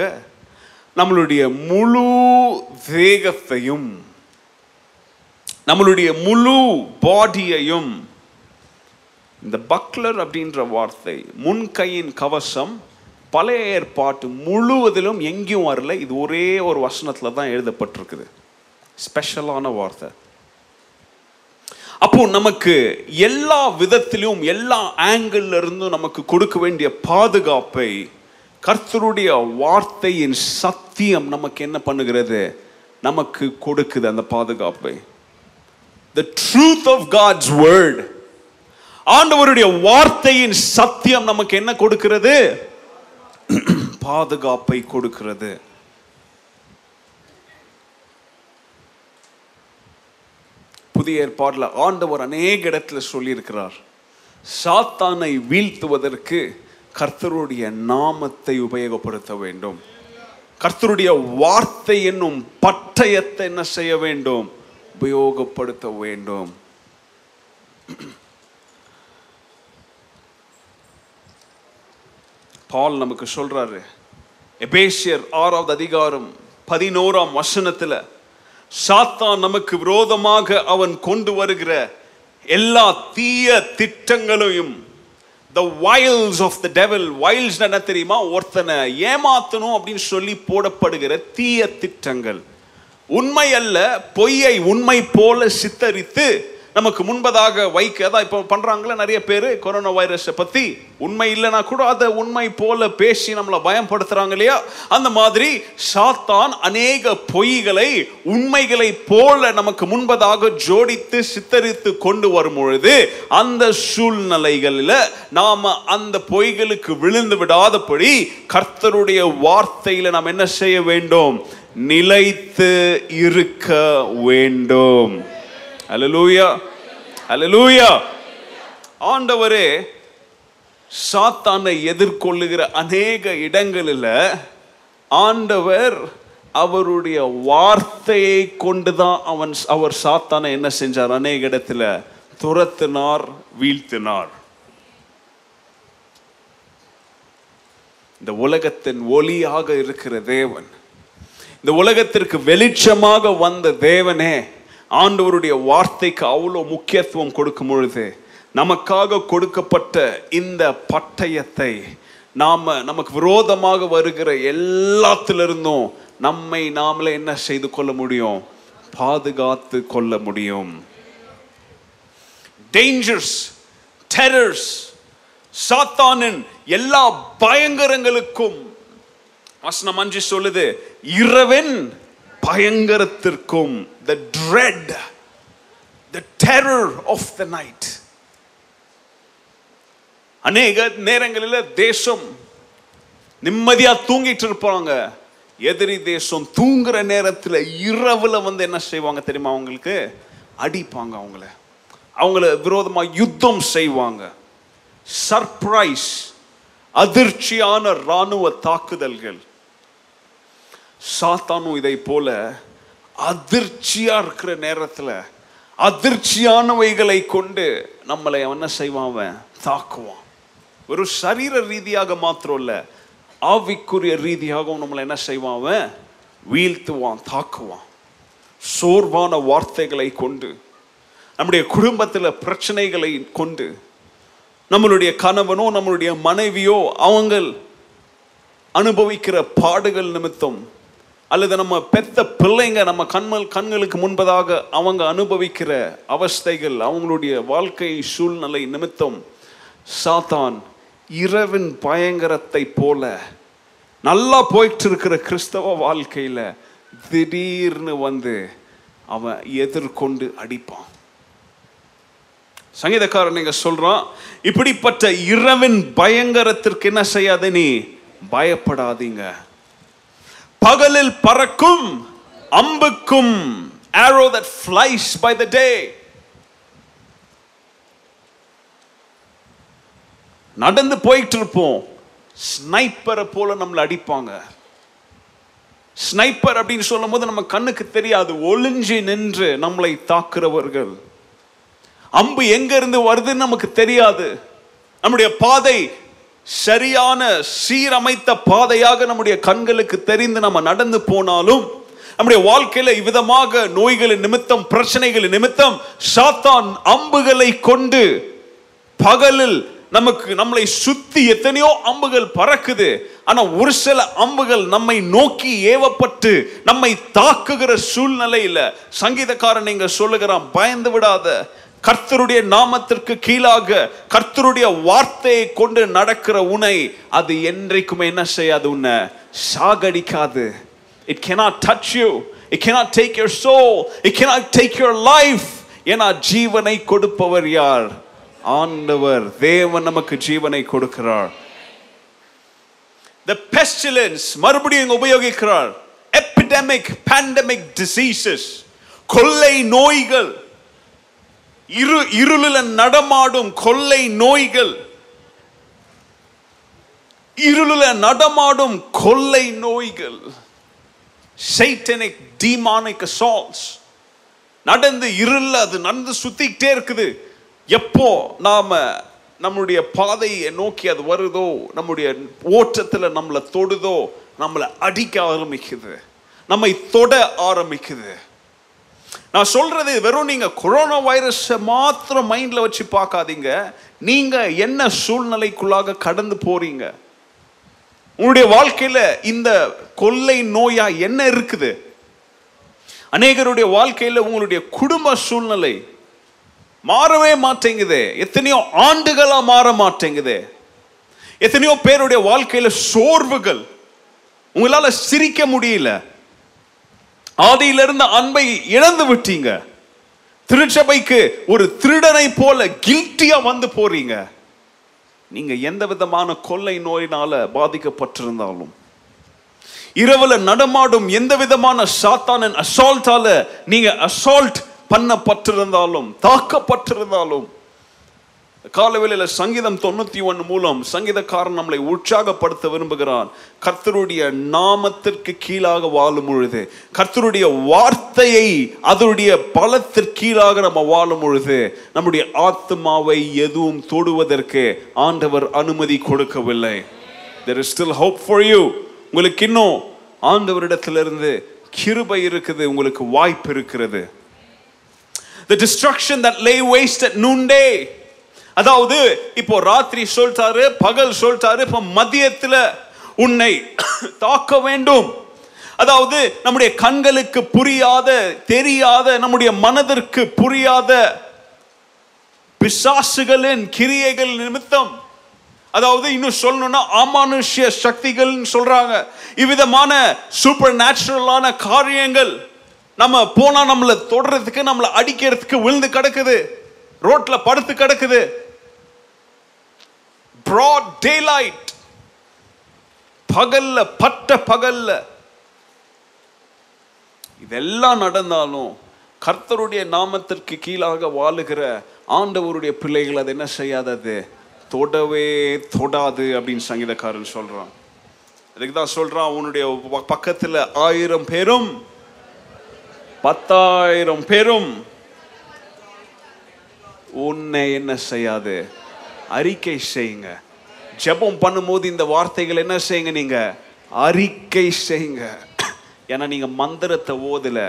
நம்மளுடைய முழு தேகத்தையும், நம்மளுடைய முழு பாடியையும். இந்த பக்லர் அப்படின்ற வார்த்தை, முன் கையின் கவசம், பழைய ஏற்பாட்டு முழுவதிலும் எங்கேயும் வரல. இது ஒரே ஒரு வசனத்தில் தான் எழுதப்பட்டிருக்குது. ஸ்பெஷலான வார்த்தை. அப்போ நமக்கு எல்லா விதத்திலும் எல்லா ஆங்கிள் இருந்தும் நமக்கு கொடுக்க வேண்டிய பாதுகாப்பை கர்த்தருடைய வார்த்தையின் சத்தியம் நமக்கு என்ன பண்ணுகிறது? நமக்கு கொடுக்குது அந்த பாதுகாப்பை. The truth of God's word, ஆண்டவருடைய வார்த்தையின் சத்தியம் நமக்கு என்ன கொடுக்கிறது? பாதுகாப்பை கொடுக்கிறது. புதிய ஏற்பாட்டில் ஆண்டவர் அநேக இடத்துல சொல்லியிருக்கிறார், சாத்தானை வீழ்த்துவதற்கு கர்த்தருடைய நாமத்தை உபயோகப்படுத்த வேண்டும், கர்த்தருடைய வார்த்தை என்னும் பட்டயத்தை என்ன செய்ய வேண்டும்? உபயோகப்படுத்த வேண்டும். பால் நமக்கு சொல்றாரு, எபேசியர் ஆறாவது அதிகாரம் பதினோராம் வசனத்துல, சாத்தான் நமக்கு விரோதமாக அவன் கொண்டு வருகிற எல்லா தீய திட்டங்களையும், the wiles of the devil, wiles என்ன தெரியுமா? ஒருத்தனை ஏமாத்தணும் அப்படின்னு சொல்லி போடப்படுகிற தீய திட்டங்கள், உண்மை அல்ல பொய்யை உண்மை போல சித்தரித்து நமக்கு முன்பதாக வைக்க. அதான் இப்போ பண்றாங்களே நிறைய பேர் கொரோனா வைரஸை பற்றி, உண்மை இல்லைன்னா கூட அதை உண்மை போல பேசி நம்மளை பயன்படுத்துறாங்க இல்லையா? அந்த மாதிரி சாத்தான் அநேக பொய்களை உண்மைகளை போல நமக்கு முன்பதாக ஜோடித்து சித்தரித்து கொண்டு வரும் பொழுது, அந்த சூழ்நிலைகளில் நாம் அந்த பொய்களுக்கு விழுந்து விடாதபடி கர்த்தருடைய வார்த்தையில் நாம் என்ன செய்ய வேண்டும்? நிலைத்து இருக்க வேண்டும். அல்லேலூயா, அல்லேலூயா. ஆண்டவரே சாத்தானை எதிர்கொள்ளுகிற அநேக இடங்களில் ஆண்டவர் அவருடைய வார்த்தையை கொண்டுதான் அவன் அவர் சாத்தானை என்ன செஞ்சார்? அநேக இடத்துல துரத்தினார், வீழ்த்தினார். இந்த உலகத்தின் ஒளியாக இருக்கிற தேவன், இந்த உலகத்திற்கு வெளிச்சமாக வந்த தேவனே ஆண்டவருடைய வார்த்தைக்கு அவ்வளோ முக்கியத்துவம் கொடுக்கும் பொழுது, நமக்காக கொடுக்கப்பட்ட இந்த பட்டயத்தை நாம் நமக்கு விரோதமாக வருகிற எல்லாத்திலிருந்தும் நம்மை நாமளே என்ன செய்து கொள்ள முடியும்? பாதுகாத்து கொள்ள முடியும். டேஞ்சர்ஸ், டெரர்ஸ், சாத்தானின் எல்லா பயங்கரங்களுக்கும் வசனம் அஞ்சு சொல்லுது, இரவின் பயங்கரத்திற்கும், the dread, the terror of the night. அநேக நேரங்களில் தேசம் நிம்மதியா தூங்கிட்டு இருப்பாங்க, எதிரி தேசம் தூங்குற நேரத்தில் இரவுல வந்து என்ன செய்வாங்க தெரியுமா? அவங்களுக்கு அடிப்பாங்க, அவங்கள அவங்கள விரோதமா யுத்தம் செய்வாங்க. சர்ப்ரைஸ், அதிர்ச்சியான இராணுவ தாக்குதல்கள். சாத்தானும் இதை போல அதிர்ச்சியா இருக்கிற நேரத்தில் அதிர்ச்சியானவைகளை கொண்டு நம்மளை என்ன செய்வான்? தாக்குவான். ஒரு சரீர ரீதியாக மாத்திரம் இல்லை, ஆவிக்குரிய ரீதியாகவும் நம்மளை என்ன செய்வான்? வீழ்த்துவான், தாக்குவான். சோர்வான வார்த்தைகளை கொண்டு, நம்முடைய குடும்பத்தில் பிரச்சனைகளை கொண்டு, நம்மளுடைய கணவனோ நம்மளுடைய மனைவியோ அவங்க அனுபவிக்கிற பாடுகள் நிமித்தம், அல்லது நம்ம பெத்த பிள்ளைங்க நம்ம கண்மல் கண்களுக்கு முன்பதாக அவங்க அனுபவிக்கிற அவஸ்தைகள், அவங்களுடைய வாழ்க்கை சூழ்நிலை நிமித்தம் சாத்தான் இரவின் பயங்கரத்தை போல நல்லா போயிட்டு இருக்கிற கிறிஸ்தவ வாழ்க்கையில் திடீர்னு வந்து அவன் எதிர்கொண்டு அடிப்பான். சங்கீதக்காரன் நீங்க சொல்றான், இப்படிப்பட்ட இரவின் பயங்கரத்திற்கு என்ன செய்யாத, நீ பயப்படாதீங்க. பகலில் பறக்கும் அம்புக்கும், arrow that flies by the day, நடந்து போயிட்டு இருப்போம், ஸ்னைப்பரை போல நம்மளை அடிப்பாங்க. ஸ்னைப்பர் அப்படின்னு சொல்லும் போது நம்ம கண்ணுக்கு தெரியாது, ஒளிஞ்சு நின்று நம்மளை தாக்குறவர்கள். அம்பு எங்க இருந்து வருதுன்னு நமக்கு தெரியாது, நம்முடைய பாதை சரியான சீரமைத்த பாதையாக நம்முடைய கண்களுக்கு தெரிந்து நம்ம நடந்து போனாலும், நம்முடைய வாழ்க்கையில இவ்விதமாக நோய்களின் நிமித்தம் பிரச்சனைகளின் நிமித்தம் சாத்தான் அம்புகளை கொண்டு பகலில் நமக்கு நம்மளை சுத்தி எத்தனையோ அம்புகள் பறக்குது. ஆனா ஒரு சில அம்புகள் நம்மை நோக்கி ஏவப்பட்டு நம்மை தாக்குகிற சூழ்நிலையில சங்கீதக்காரன் இங்க சொல்லுகிறான், பயந்து விடாத, கர்த்தருடைய நாமத்திற்கு கீழாக கர்த்தருடைய வார்த்தையை கொண்டு நடக்கிற உன்னை அது என்றைக்குமே என்ன செய்யாது? உன்னை சாகடிக்காது. It cannot touch you, It cannot take your soul. It cannot take your life. ஏன்னா ஜீவனை கொடுப்பவர் யார்? ஆண்டவர் தேவன் நமக்கு ஜீவனை கொடுக்கிறார். The pestilence மறுபடியும் உபயோகிக்கிறார். Epidemic, pandemic diseases, கொள்ளை நோய்கள், இரு இருளில் நடமாடும் கொள்ளை நோய்கள், இருளில் நடமாடும் கொள்ளை நோய்கள், satanic demonic assaults, நடந்து இருள் அது நடந்து சுத்திக்கிட்டே இருக்குது. எப்போ நாம நம்முடைய பாதையை நோக்கி அது வருதோ, நம்முடைய ஓட்டத்தில் நம்மளை தொடுதோ, நம்மளை அடிக்க ஆரம்பிக்குது, நம்மை தொட ஆரம்பிக்குது. நான் சொல்றது வெறும் நீங்க கொரோனா வைரஸை மாத்திரம் மைண்ட்ல வச்சு பார்க்காதீங்க. நீங்க என்ன சூழ்நிலைக்குள்ளாக கடந்து போறீங்க? உங்களுடைய வாழ்க்கையில இந்த கொள்ளை நோயா என்ன இருக்குது? அநேகருடைய வாழ்க்கையில் உங்களுடைய குடும்ப சூழ்நிலை மாறவே மாட்டேங்குது. எத்தனையோ ஆண்டுகளா மாற மாட்டேங்குது. எத்தனையோ பேருடைய வாழ்க்கையில சோர்வுகள், உங்களால சிரிக்க முடியல, ஆதியிலிருந்து அன்பை இழந்து விட்டீங்க, திருச்சபைக்கு ஒரு திருடனை போல கில்ட்டியா வந்து போறீங்க. நீங்க எந்த விதமான கொள்ளை நோயினால பாதிக்கப்பட்டிருந்தாலும், இரவுல நடமாடும் எந்த விதமான சாத்தானின் அசால்ட்டால நீங்க அசால்ட் பண்ணப்பட்டிருந்தாலும், தாக்கப்பட்டிருந்தாலும், காலவேளையில சங்கீதம் தொண்ணூத்தி ஒன்று மூலம் சங்கீதக்காரன் நம்மளை உற்சாகப்படுத்த விரும்புகிறான். கர்த்தருடைய நாமத்திற்கு கீழாக வாழும் பொழுது, கர்த்தருடைய வார்த்தையை அதனுடைய பலத்திற்கு கீழாக நம்ம வாழும் பொழுது, நம்முடைய ஆத்மாவை எதுவும் தொடுவதற்கு ஆண்டவர் அனுமதி கொடுக்கவில்லை. There is still hope for you. உங்களுக்கு இன்னும் ஆண்டவரிடத்திலிருந்து கிருபை இருக்குது, உங்களுக்கு வாய்ப்பு இருக்கிறது. The destruction that lay waste at noonday. அதாவது இப்போ ராத்திரி சொல்றாரு, பகல் சொல்றாரு, இப்போ மதியத்துல உன்னை தாக்க வேண்டும். அதாவது நம்முடைய கண்களுக்கு புரியாத, தெரியாத, நம்முடைய மனதிற்கு புரியாத பிசாசுகளின் கிரியைகள் நிமித்தம், அதாவது இன்னும் சொல்லணும்னா அமானுஷ்ய சக்திகள் சொல்றாங்க, இவ்விதமான சூப்பர் நேச்சுரலான காரியங்கள் நம்ம போனா நம்மளை தொடறதுக்கு, நம்மளை அடிக்கிறதுக்கு விழுந்து கிடக்குது, ரோட்ல படுத்து கிடக்குது. பிராட் டேலைட், பகல்ல பட்ட பகல்ல இதெல்லாம் நடந்தாலும் கர்த்தருடைய நாமத்திற்கு கீழாக வாழுகிற ஆண்டவருடைய பிள்ளைகள் அது என்ன செய்யாதது? தொடவே தொடாது அப்படின்னு சங்கீதக்காரன் சொல்றான். அதுக்கு தான் சொல்றான், உன்னுடைய பக்கத்துல ஆயிரம் பேரும் பத்தாயிரம் பேரும் உன்னை என்ன செய்யாது. அறிக்கை செய்யுங்க. ஜெபம் பண்ணும்போது இந்த வார்த்தைகள் என்ன செய்யுங்க, நீங்க அறிக்கை செய்யுங்க. ஏன்னா நீங்க மந்திரத்தை ஓதுல,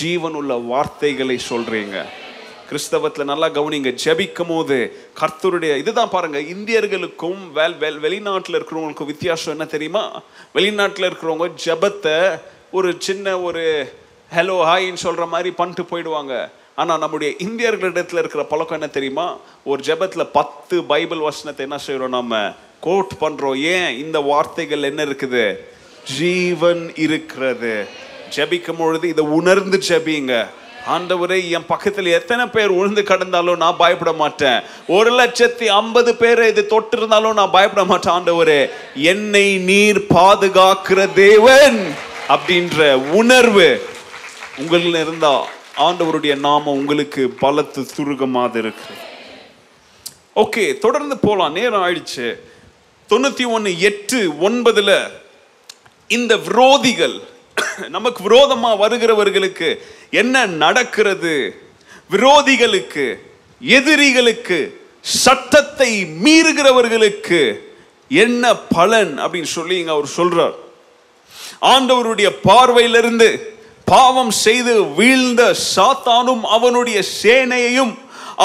ஜீவனுள்ள வார்த்தைகளை சொல்றீங்க. கிறிஸ்தவத்தில் நல்லா கவனிங்க. ஜெபிக்கும் போது கர்த்தருடைய இதுதான் பாருங்க. இந்தியர்களுக்கும் வெளிநாட்டில் இருக்கிறவங்களுக்கும் வித்தியாசம் என்ன தெரியுமா? வெளிநாட்டில் இருக்கிறவங்க ஜெபத்தை ஒரு சின்ன ஒரு ஹலோ ஹாய்ன்னு சொல்கிற மாதிரி பண்ணிட்டு போயிடுவாங்க. ஆனால் நம்முடைய இந்தியர்களிடத்தில் இருக்கிற பழக்கம் என்ன தெரியுமா? ஒரு ஜெபத்தில் பத்து பைபிள் வசனத்தை என்ன செய்கிறோம், நம்ம கோட் பண்ணுறோம். ஏன்? இந்த வார்த்தைகள் என்ன இருக்குது? ஜீவன் இருக்கிறது. ஜெபிக்கும் பொழுது இதை உணர்ந்து ஜெபிங்க. ஆண்டவரே, என் பக்கத்தில் எத்தனை பேர் உழுந்து கடந்தாலும் நான் பயப்பட மாட்டேன். ஒரு லட்சத்தி ஐம்பது பேரை இது தொட்டு இருந்தாலும் நான் பயப்பட மாட்டேன். ஆண்டவரே, என்னை நீர் பாதுகாக்கிற தேவன் அப்படின்ற உணர்வு உங்களில் இருந்தா ஆண்டவருடைய நாமம் உங்களுக்கு பலத்து துருகமாக இருக்கு. ஓகே, தொடர்ந்து போலாம், நேரம் ஆயிடுச்சு. தொண்ணூத்தி ஒன்னு எட்டு ஒன்பதுல இந்த விரோதிகள், நமக்கு விரோதமா வருகிறவர்களுக்கு என்ன நடக்கிறது? விரோதிகளுக்கு, எதிரிகளுக்கு, சட்டத்தை மீறுகிறவர்களுக்கு என்ன பலன் அப்படின்னு சொல்லி அவர் சொல்றார். ஆண்டவருடைய பார்வையிலிருந்து பாவம் செய்து வீழ்ந்த சாத்தானும் அவனுடைய சேனையையும்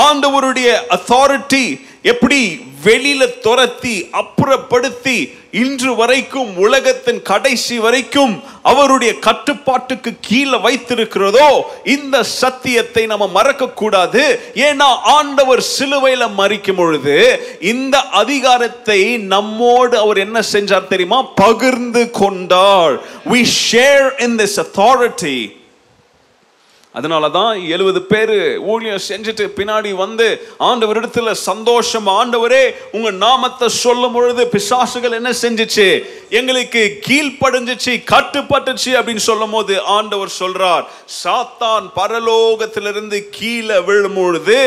ஆண்டவருடைய அத்தாரிட்டி எப்படி வெளியில துரத்தி அப்புறப்படுத்தி இன்று வரைக்கும் உலகத்தின் கடைசி வரைக்கும் அவருடைய கட்டுப்பாட்டுக்கு கீழே வைத்திருக்கிறதோ, இந்த சத்தியத்தை நம்ம மறக்க கூடாது. ஏன்னா ஆண்டவர் சிலுவையில மரிக்கும் பொழுது இந்த அதிகாரத்தை நம்மோடு அவர் என்ன செஞ்சார் தெரியுமா? பகிர்ந்து கொண்டார். We share in this authority. அதனால தான் எழுபது பேர் ஊழியம் செஞ்சுட்டு பின்னாடி வந்து ஆண்டவரிடத்தில் சந்தோஷம், ஆண்டவரே உங்க நாமத்தை சொல்லும் பொழுது பிசாசுகள் என்ன செஞ்சிச்சு, எங்களுக்கு கீழ்ப்படைஞ்சிச்சு, கட்டுப்பட்டுச்சு அப்படின்னு சொல்லும் போது ஆண்டவர் சொல்றார், சாத்தான் பரலோகத்திலிருந்து கீழே விழும் பொழுது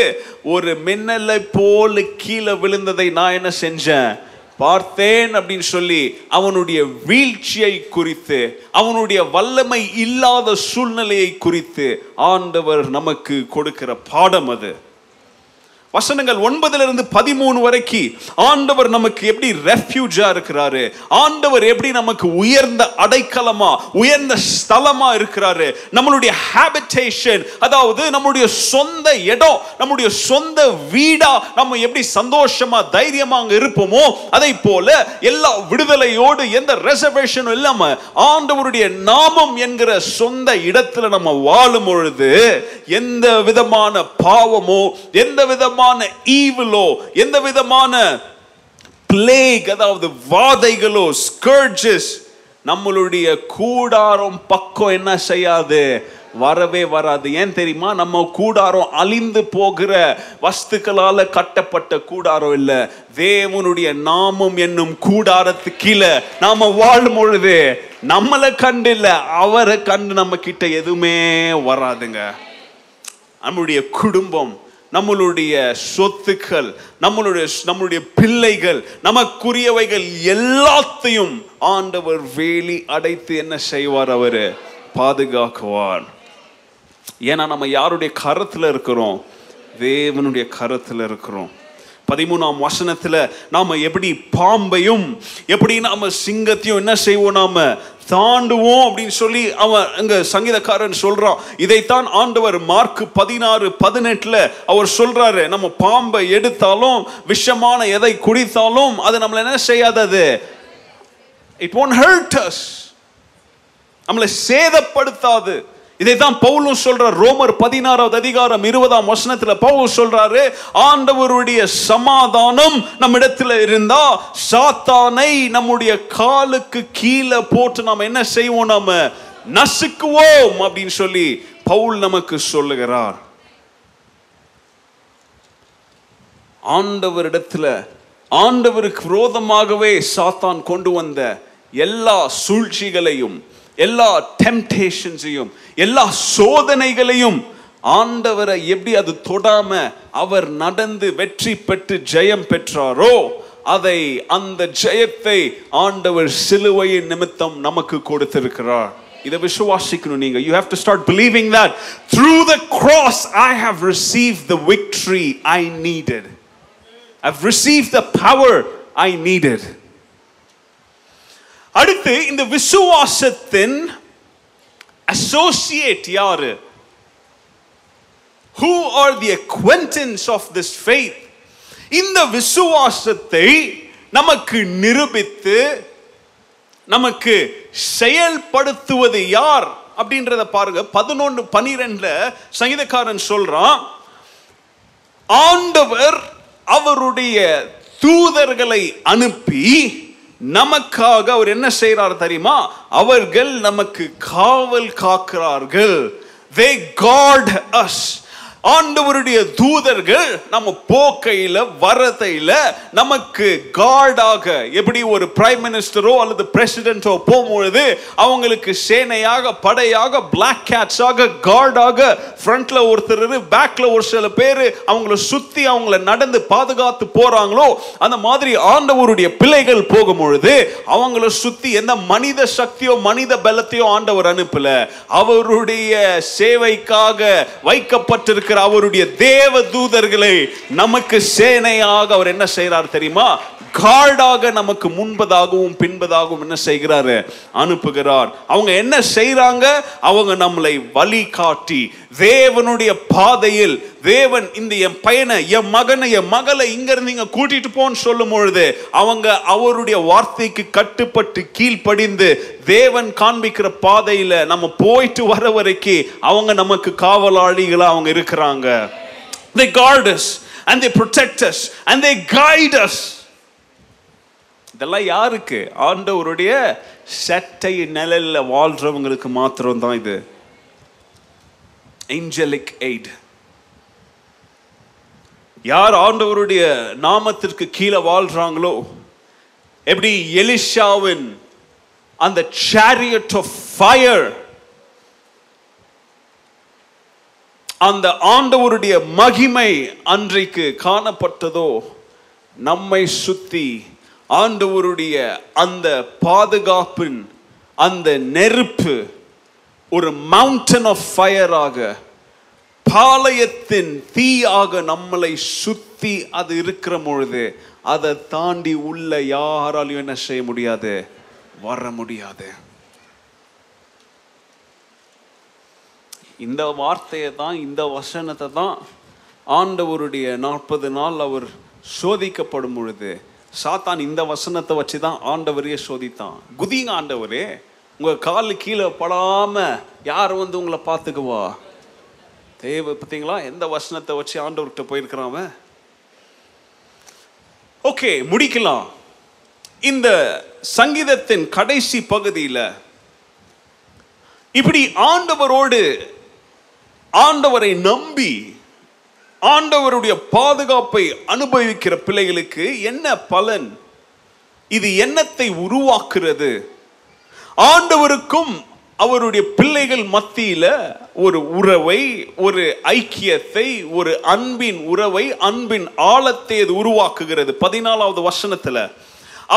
ஒரு மின்னலை போல கீழே விழுந்ததை நான் என்ன செஞ்சேன், பார்த்தேன் அப்படின்னு சொல்லி அவனுடைய வீழ்ச்சியை குறித்து, அவனுடைய வல்லமை இல்லாத சூழ்நிலையை குறித்து ஆண்டவர் நமக்கு கொடுக்கிற பாடம் அது. வசனங்கள் ஒன்பதிலிருந்து பதிமூணு வரைக்கும் ஆண்டவர் நமக்கு எப்படி ரெஃப்யூஜா இருக்கிறாரு, ஆண்டவர் எப்படி நமக்கு உயர்ந்த அடைக்கலமா, உயர்ந்த ஸ்தலமா இருக்கிறாரு. நம்மளுடைய ஹேபிடேஷன், அதாவது நம்மளுடைய சொந்த இடம், நம்மளுடைய சொந்த வீடா நம்ம எப்படி சந்தோஷமா தைரியமா அங்க இருப்போமோ அதை போல எல்லா விடுதலையோடு எந்த ரிசர்வேஷனும் இல்லாம ஆண்டவருடைய நாமம் என்கிற சொந்த இடத்துல நம்ம வாழும் பொழுது எந்த விதமான பாவமோ, எந்த விதமான ஈவிலோ, எந்த விதமான பிளேக், அதாவது வாதைகளோ, ஸ்கர்ஜஸ் நம்மளுடைய கூடாரம் பக்கம் என்ன செய்யாது, வரவே வராது. ஏன் தெரியுமா, நம்ம கூடாரம் அழிந்து போகிற வஸ்துக்களால் கட்டப்பட்ட கூடாரம் இல்லை. தேவனுடைய நாமம் என்னும் கூடாரத்து கீழே நாம வாழும் பொழுது நம்மளை கண்டு இல்லை, அவரை கண்டு நம்ம கிட்ட எதுவுமே வராதுங்க. நம்முடைய குடும்பம், நம்மளுடைய சொத்துக்கள், நம்மளுடைய நம்மளுடைய பிள்ளைகள், நமக்குரியவைகள் எல்லாத்தையும் ஆண்டவர் வேலி அடைத்து என்ன செய்வார், அவர் பாதுகாக்குவார். ஏன்னா நம்ம யாருடைய கரத்தில் இருக்கிறோம், தேவனுடைய கரத்தில் இருக்கிறோம். பதிமூணாம் வசனத்துல நாம எப்படி பாம்பையும் எப்படி நாம சிங்கத்தையும் என்ன செய்வோம், நாம தாண்டுவோம் அப்படின்னு சொல்லி அவன் அங்க சங்கீதக்காரன் சொல்றான். இதைத்தான் ஆண்டவர் மார்க் பதினாறு பதினெட்டுல அவர் சொல்றாரு, நம்ம பாம்பை எடுத்தாலும் விஷமான எதை குடித்தாலும் அது நம்மள என்ன செய்யாதது, இட் won't hurt us, நம்மளை சேதப்படுத்தாது. இதைதான் பவுலும் சொல்றார். ரோமர் பதினாறாவது அதிகாரம் இருபதாம் வசனத்துல பவுல் சொல்றாரு, ஆண்டவருடைய சமாதானம் நம்மிடத்துல இருந்தா சாத்தானை நம்முடைய காலுக்கு கீழே போட்டு நாம் என்ன செய்வோம், நாம நசுக்குவோம் அப்படின்னு சொல்லி பவுல் நமக்கு சொல்லுகிறார். ஆண்டவரிடத்துல ஆண்டவருக்கு விரோதமாகவே சாத்தான் கொண்டு வந்த எல்லா சூழ்ச்சிகளையும், எல்லா டெம்டேஷன்ஸையும், எல்லா சோதனைகளையும் ஆண்டவரை எப்படி அது தொடாம அவர் நடந்து வெற்றி பெற்று ஜெயம் பெற்றாரோ அதை, அந்த ஜெயத்தை ஆண்டவர் சிலுவையின் நிமித்தம் நமக்கு கொடுத்திருக்கிறார். இதை விசுவாசிக்கணும் நீங்க. You have to start believing that through the cross I have received the victory I needed. I've received the power I needed. அடுத்து இந்த விசுவாசத்தின் அசோசியேட் யாரு, who are the acquaintance of this faith? இந்த விசுவாசத்தை நமக்கு நிரூபித்து நமக்கு செயல்படுத்துவது யார் அப்படின்றத பாருங்க. பதினொன்று பனிரெண்டுல சங்கீதக்காரன் சொல்றான், ஆண்டவர் அவருடைய தூதர்களை அனுப்பி நமக்காக அவர் என்ன செய்யறார் தெரியுமா, அவர்கள் நமக்கு காவல் காக்கிறார்கள். They guard us. ஆண்டவருடைய தூதர்கள் நம்ம போக்கையில வரதையில நமக்கு கார்டாக, எப்படி ஒரு பிரைம் மினிஸ்டரோ அல்லது பிரசிடென்டோ போகும்பொழுது அவங்களுக்கு சேனையாக, படையாக, பிளாக் கேட்ஸாக, கார்டாக ஃப்ரண்ட்ல ஒருத்தர், பேக்ல ஒரு சில பேர் அவங்கள சுத்தி அவங்கள நடந்து பாதுகாத்து போறாங்களோ அந்த மாதிரி ஆண்டவருடைய பிள்ளைகள் போகும்பொழுது அவங்கள சுத்தி எந்த மனித சக்தியோ மனித பலத்தையோ ஆண்டவர் அனுப்பல. அவருடைய சேவைக்காக வைக்கப்பட்டிருக்கிற அவருடைய தேவ தூதர்களை நமக்கு சேனையாக அவர் என்ன செய்கிறார் தெரியுமா, கார்டாக நமக்கு முன்பதாகவும் பின்பதாகவும் என்ன செய்கிறாரு, அனுப்புகிறார். அவங்க என்ன செய்றாங்க, அவங்க நம்மளை வழி காட்டி தேவனுடைய பாதையில், தேவன் இந்த என் பையனை, என் மகனை, என் மகளை இங்க இருந்து இங்க கூட்டிட்டு போன்னு சொல்லும் பொழுது அவங்க அவருடைய வார்த்தைக்கு கட்டுப்பட்டு கீழ்ப்படிந்து தேவன் காண்பிக்கிற பாதையில நம்ம போயிட்டு வர வரைக்கும் அவங்க நமக்கு காவலாளிகளா அவங்க இருக்கிறாங்க. They guard us and they protect us and they guide us. இதெல்லாம் யாருக்கு, ஆண்டவருடைய சட்டை நிழல்ல வாழ்றவங்களுக்கு மாத்திரம்தான் இது. angelic aid. யார் ஆண்டவருடைய நாமத்திற்கு கீழே வாழ்றாங்களோ, எப்படி எலிஷாவின் அந்த chariot of fire, அந்த ஆண்டவருடைய மகிமை அன்றைக்கு காணப்பட்டதோ, நம்மை சுத்தி ஆண்டவருடைய அந்த பாதுகாப்பின் அந்த நெருப்பு ஒரு மவுண்டன் ஆஃப் ஃபயராக, பாளையத்தின் தீயாக நம்மளை சுத்தி அது இருக்கிற பொழுது அதை தாண்டி உள்ள யாராலையும் என்ன செய்ய முடியாது, வர முடியாது. இந்த வார்த்தையை தான், இந்த வசனத்தை தான் ஆண்டவருடைய நாற்பது நாள் அவர் சோதிக்கப்படும் பொழுது சாத்தான் இந்த வசனத்தை வச்சு தான் ஆண்டவரையே சோதித்தான். குதிங்க ஆண்டவரே, உங்கள் காலு கீழே படாமல் யார் வந்து உங்களை பார்த்துக்குவா? தேவ பார்த்தீங்களா எந்த வசனத்தை வச்சு ஆண்டவர்கிட்ட போயிருக்கிறான். ஓகே, முடிக்கலாம். இந்த சங்கீதத்தின் கடைசி பகுதியில் இப்படி ஆண்டவரோடு, ஆண்டவரை நம்பி ஆண்டவருடைய பாதுகாப்பை அனுபவிக்கிற பிள்ளைகளுக்கு என்ன பலன், இது என்னத்தை உருவாக்குறது? ஆண்டவருக்கும் அவருடைய பிள்ளைகள் மத்தியில் ஒரு உறவை, ஒரு ஐக்கியத்தை, ஒரு அன்பின் உறவை, அன்பின் ஆழத்தை இது உருவாக்குகிறது. பதினாலாவது வசனத்தில்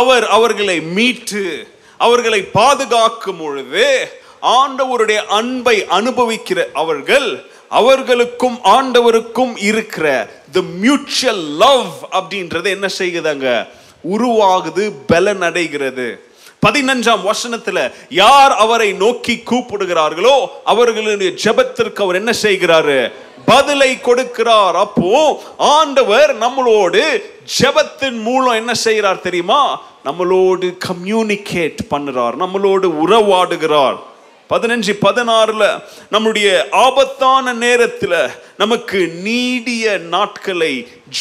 அவர் அவர்களை மீட்டு அவர்களை பாதுகாக்கும் பொழுது ஆண்டவருடைய அன்பை அனுபவிக்கிற அவர்கள், அவர்களுக்கும் ஆண்டவருக்கும் இருக்கிற the mutual love அப்படின்றது என்ன செய்யுதாங்க, உருவாகுது, பலன் அடைகிறது. பதினஞ்சாம் வசனத்துல யார் அவரை நோக்கி கூப்பிடுகிறார்களோ அவர்களுடைய ஜெபத்திற்கு அவர் என்ன செய்கிறாரு, பதிலை கொடுக்கிறார். அப்போ ஆண்டவர் நம்மளோடு ஜெபத்தின் மூலம் என்ன செய்கிறார் தெரியுமா, நம்மளோடு கம்யூனிகேட் பண்ணுறார், நம்மளோடு உறவாடுகிறார். பதினஞ்சு பதினாறுல நம்முடைய ஆபத்தான நேரத்தில் நமக்கு நீடிய நாட்களை,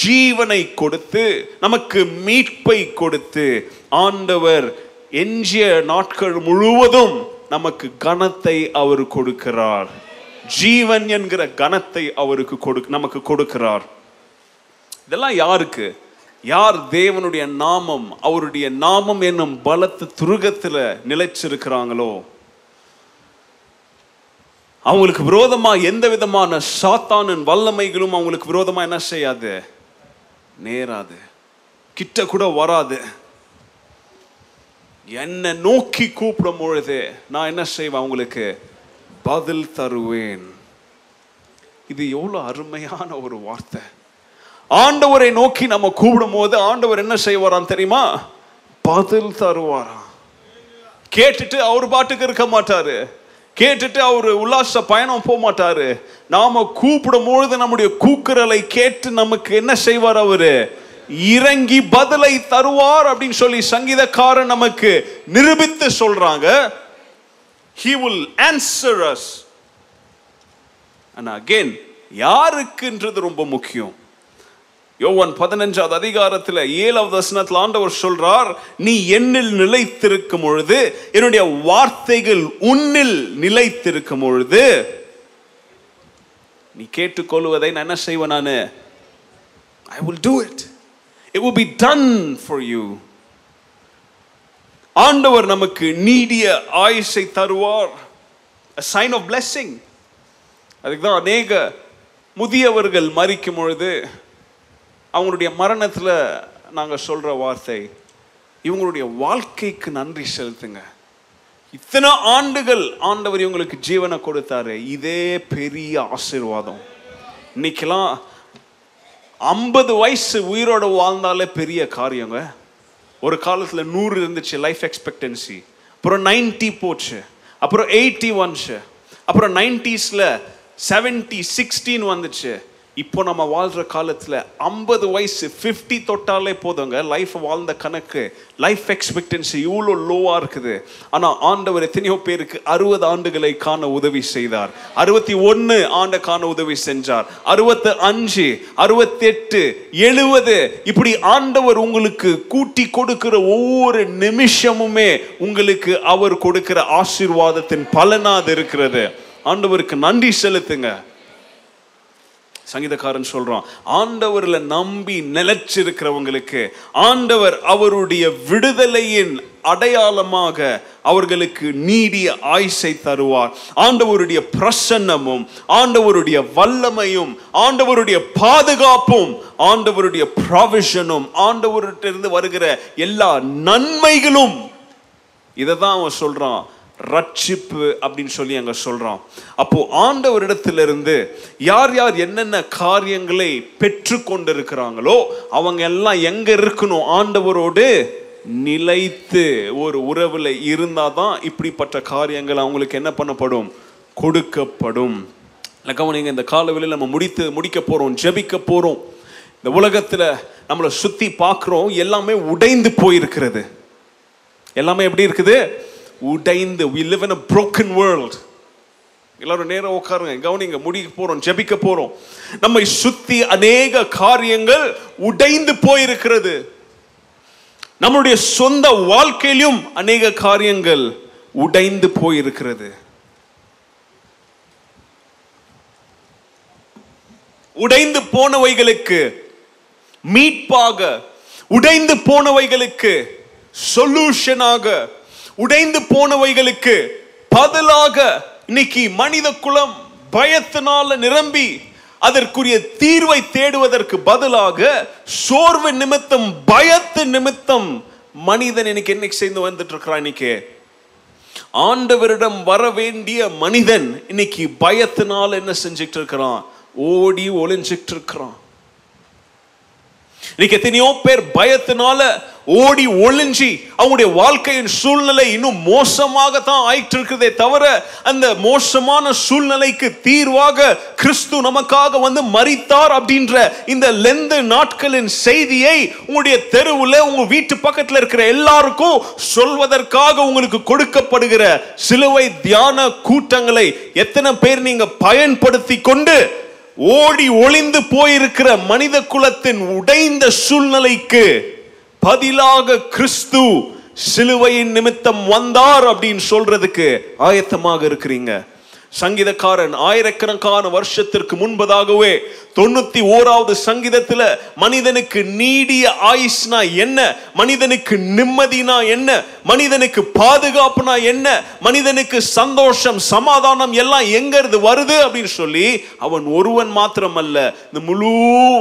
ஜீவனை கொடுத்து, நமக்கு மீட்பை கொடுத்து, ஆண்டவர் எஞ்சிய நாட்கள் முழுவதும் நமக்கு கனத்தை அவர் கொடுக்கிறார். ஜீவன் என்கிற கனத்தை அவருக்கு கொடு நமக்கு கொடுக்கிறார். இதெல்லாம் யாருக்கு? யார் தேவனுடைய நாமம், அவருடைய நாமம் என்னும் பலத்து துருகத்தில் நிலைச்சிருக்கிறாங்களோ அவங்களுக்கு விரோதமா எந்த விதமான சாத்தானின் வல்லமைகளும் அவங்களுக்கு விரோதமா என்ன செய்யாது, நேராது, கிட்ட கூட வராது. என்னை நோக்கி கூப்பிடும் பொழுது நான் என்ன செய்வேன், அவங்களுக்கு பதில் தருவேன். இது எவ்வளோ அருமையான ஒரு வார்த்தை. ஆண்டவரை நோக்கி நம்ம கூப்பிடும் போது ஆண்டவர் என்ன செய்வாராம் தெரியுமா, பதில் தருவாராம். கேட்டுட்டு அவர் பாட்டுக்கு இருக்க மாட்டாரு, கேட்டுட்டு அவர் உல்லாச பயணம் போக மாட்டாரு. நாம கூப்பிடும் பொழுது நம்முடைய கூக்குரலை கேட்டு நமக்கு என்ன செய்வார், அவரு இறங்கி பதிலை தருவார் அப்படின்னு சொல்லி சங்கீதக்காரன் நமக்கு நிரூபித்து சொல்றாங்க. He will answer us. And again, யாருக்குன்றது ரொம்ப முக்கியம். யோவான் பதினஞ்சாவது அதிகாரத்தில் ஏழாவது வசனத்தில் ஆண்டவர் சொல்றார், நீ என்னில் நிலைத்திருக்கும் பொழுது, என்னுடைய வார்த்தைகள் உன்னில் நிலைத்திருக்கும் பொழுது, நீ கேட்டுக்கொள்வதை நான் என்ன செய்வேன், நான் I will do it. It will be done for you. ஆண்டவர் நமக்கு நீடிய ஆயுசை தருவார். A sign of blessing. அதுக்கு தான் அநேக முதியவர்கள் மரிக்கும் பொழுது அவங்களுடைய மரணத்தில் நாங்கள் சொல்கிற வார்த்தை, இவங்களுடைய வாழ்க்கைக்கு நன்றி செலுத்துங்க, இத்தனை ஆண்டுகள் ஆண்டவர் இவங்களுக்கு ஜீவனை கொடுத்தாரு, இதே பெரிய ஆசீர்வாதம். இன்னைக்கெல்லாம் ஐம்பது வயசு உயிரோடு வாழ்ந்தாலே பெரிய காரியங்க. ஒரு காலத்தில் நூறு இருந்துச்சு லைஃப் எக்ஸ்பெக்டன்சி, அப்புறம் நைன்டி போச்சு, அப்புறம் எயிட்டி வந்துச்சு, அப்புறம் நைன்டீஸில் செவன்டி சிக்ஸ்டின் வந்துச்சு. இப்போ நம்ம வாழ்கிற காலத்தில் ஐம்பது வயசு ஃபிஃப்டி தொட்டாலே போதுங்க, லைஃப் வாழ்ந்த கணக்கு, லைஃப் எக்ஸ்பெக்டன்சி இவ்வளோ லோவாக இருக்குது. ஆனால் ஆண்டவர் எத்தனையோ பேருக்கு அறுபது ஆண்டுகளை காண உதவி செய்தார், அறுபத்தி ஒன்று ஆண்டை காண உதவி செஞ்சார், அறுபத்து அஞ்சு, அறுபத்தெட்டு, எழுபது, இப்படி ஆண்டவர் உங்களுக்கு கூட்டி கொடுக்கிற ஒவ்வொரு நிமிஷமுமே உங்களுக்கு அவர் கொடுக்கிற ஆசீர்வாதத்தின் பலனாக இருக்கிறது. ஆண்டவருக்கு நன்றி செலுத்துங்க. சங்கீதக்காரன் சொல்றான், ஆண்டவர்ல நம்பி நிலைச்சிருக்கிறவங்களுக்கு ஆண்டவர் அவருடைய விடுதலையின் அடையாளமாக அவர்களுக்கு நீடிய ஆயுசை தருவார். ஆண்டவருடைய பிரசன்னமும் ஆண்டவருடைய வல்லமையும் ஆண்டவருடைய பாதுகாப்பும் ஆண்டவருடைய ப்ராவிஷனும் ஆண்டவர்கிட்ட வருகிற எல்லா நன்மைகளும், இதை தான் அவன் சொல்றான் ரட்சிப்பு அப்படின்னு சொல்லி அங்க சொல்றான். அப்போ ஆண்டவரிடத்திலிருந்து யார் யார் என்னென்ன காரியங்களை பெற்று கொண்டிருக்கிறாங்களோ அவங்க எல்லாம் எங்க இருக்கணும், ஆண்டவரோடு நிலைத்து ஒரு உறவில் இருந்தாதான் இப்படிப்பட்ட காரியங்கள் அவங்களுக்கு என்ன பண்ணப்படும், கொடுக்கப்படும். கவனிங்க, இந்த காலவெளியில் நம்ம முடித்து முடிக்க போறோம், ஜெபிக்க போறோம். இந்த உலகத்துல நம்மளை சுத்தி பார்க்கிறோம், எல்லாமே உடைந்து போயிருக்கிறது. எல்லாமே எப்படி இருக்குது, உடைந்து. we live in a broken world. எல்லாரும் நேரா உட்காருங்க, கவனிங்க, முடிக்க போறோம், ஜெபிக்க போறோம். நம்மை சுத்தி அநேக காரியங்கள் உடைந்து போயிருக்கிறது. நம்முடைய சொந்த வாழ்க்கையிலும் அநேக காரியங்கள் உடைந்து போயிருக்கிறது. உடைந்து போனவைகளுக்கு மீட்பாக, உடைந்து போனவைகளுக்கு சொல்யூஷனாக, உடைந்து போனவைகளுக்கு பதிலாக இன்னைக்கு மனித குலம் பயத்தினால நிரம்பி அதற்குரிய தீர்வை தேடுவதற்கு பதிலாக சோர்வு நிமித்தம், பயத்து நிமித்தம் மனிதன் இன்னைக்கு என்ன செய்து வந்துட்டு இருக்கிறான். இன்னைக்கு ஆண்டவரிடம் வர வேண்டிய மனிதன் இன்னைக்கு பயத்தினால என்ன செஞ்சுட்டு இருக்கிறான், ஓடி ஒளிஞ்சிட்டு இருக்கிறான். இன்னைக்கு எத்தனையோ பேர் பயத்தினால ஓடி ஒளிஞ்சி அவங்களுடைய வாழ்க்கையின் சூழ்நிலை இன்னும் மோசமாக தான் ஆயிட்டு இருக்கிறதே தவிர, அந்த மோசமான சூழ்நிலைக்கு தீர்வாக கிறிஸ்து நமக்காக வந்து மரித்தார் அப்படின்ற இந்த லெந்து நாட்களின் செய்தியை உங்களுடைய தெருவில், உங்க வீட்டு பக்கத்தில் இருக்கிற எல்லாருக்கும் சொல்வதற்காக உங்களுக்கு கொடுக்கப்படுகிற சிலுவை தியான கூட்டங்களை எத்தனை பேர் நீங்க பயன்படுத்தி கொண்டு ஓடி ஒளிந்து போயிருக்கிற மனித குலத்தின் உடைந்த சூழ்நிலைக்கு பதிலாக கிறிஸ்து சிலுவையின் நிமித்தம் வந்தார் அப்படின்னு சொல்றதுக்கு ஆயத்தமாக இருக்கிறீங்க. சங்கீதக்காரன் ஆயிரக்கணக்கான வருஷத்திற்கு முன்பதாகவே தொண்ணூத்தி ஓராவது சங்கீதத்துல மனிதனுக்கு நீடிய ஆயுஷ்னா என்ன, மனிதனுக்கு நிம்மதினா என்ன, மனிதனுக்கு பாதுகாப்புனா என்ன, மனிதனுக்கு சந்தோஷம் சமாதானம் எல்லாம் எங்கிறது வருது அப்படின்னு சொல்லி அவன் ஒருவன் மாத்திரம் அல்ல, இந்த முழு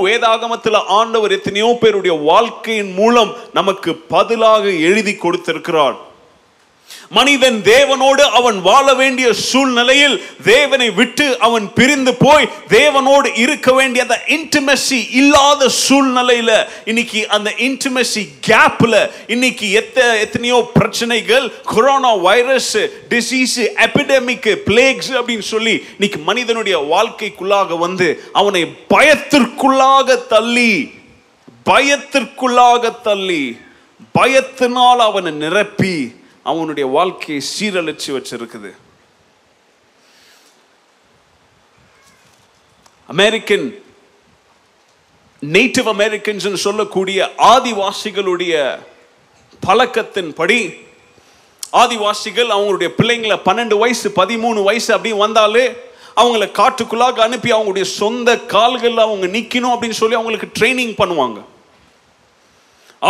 வேதாகமத்துல ஆண்டவர் எத்தனையோ பேருடைய வாழ்க்கையின் மூலம் நமக்கு பதிலாக எழுதி கொடுத்திருக்கிறான். மனிதன் தேவனோடு அவன் வாழ வேண்டிய சூழ்நிலையில் தேவனை விட்டு அவன் பிரிந்து போய் தேவனோடு இருக்க வேண்டிய அந்த இன்டிமெசி இல்லாத சூழ்நிலையில இன்னைக்கு அந்த இன்டிமெசி கேப்ல இன்னைக்கு எத்த எத்தனையோ பிரச்சனைகள், corona virus, disease, epidemic, plagues அப்படின்னு சொல்லி இன்னைக்கு மனிதனுடைய வாழ்க்கைக்குள்ளாக வந்து அவனை பயத்திற்குள்ளாக தள்ளி பயத்திற்குள்ளாக தள்ளி பயத்தினால் அவனை நிரப்பி அவனுடைய வாழ்க்கையை சீரழிச்சு வச்சிருக்குது. அமெரிக்கன் நேட்டிவ் அமெரிக்கன்ஸ் சொல்லக்கூடிய ஆதிவாசிகளுடைய பழக்கத்தின்படி ஆதிவாசிகள் அவங்களுடைய பிள்ளைங்களை பன்னெண்டு வயசு பதிமூணு வயசு அப்படி வந்தாலே அவங்கள காட்டுக்குள்ளாக அனுப்பி அவங்களுடைய சொந்த கால்கள் அவங்க நிக்கணும் அப்படின்னு சொல்லி அவங்களுக்கு ட்ரைனிங் பண்ணுவாங்க.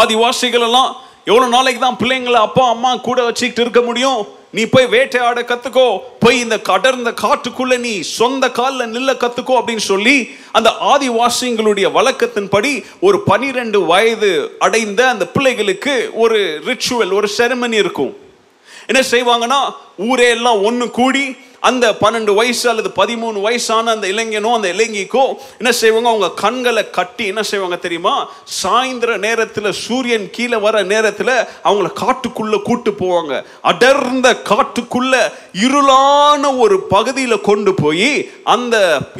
ஆதிவாசிகள் எல்லாம் எவ்வளவு நாளைக்கு தான் பிள்ளைங்களை அப்பா அம்மா கூட வச்சுக்கிட்டு இருக்க முடியும், நீ போய் வேட்டையாட கத்துக்கோ, போய் இந்த கடந்த காட்டுக்குள்ள நீ சொந்த காலில் நில்ல கத்துக்கோ அப்படின்னு சொல்லி அந்த ஆதிவாசிகளுடைய வழக்கத்தின்படி ஒரு பனிரெண்டு வயது அடைந்த அந்த பிள்ளைகளுக்கு ஒரு ரிச்சுவல், ஒரு செரமனி இருக்கும். என்ன செய்வாங்கன்னா ஊரே எல்லாம் ஒன்று கூடி அந்த பன்னெண்டு வயசு அல்லது பதிமூணு வயசான அந்த இளைஞனோ அந்த இளைஞிக்கோ என்ன செய்வாங்க, அவங்க கண்களை கட்டி என்ன செய்வாங்க தெரியுமா, சாயந்தர நேரத்தில் சூரியன் கீழே வர நேரத்தில் அவங்கள காட்டுக்குள்ளே கூட்டு போவாங்க. அடர்ந்த காட்டுக்குள்ளே இருளான ஒரு பகுதியில் கொண்டு போய் அந்த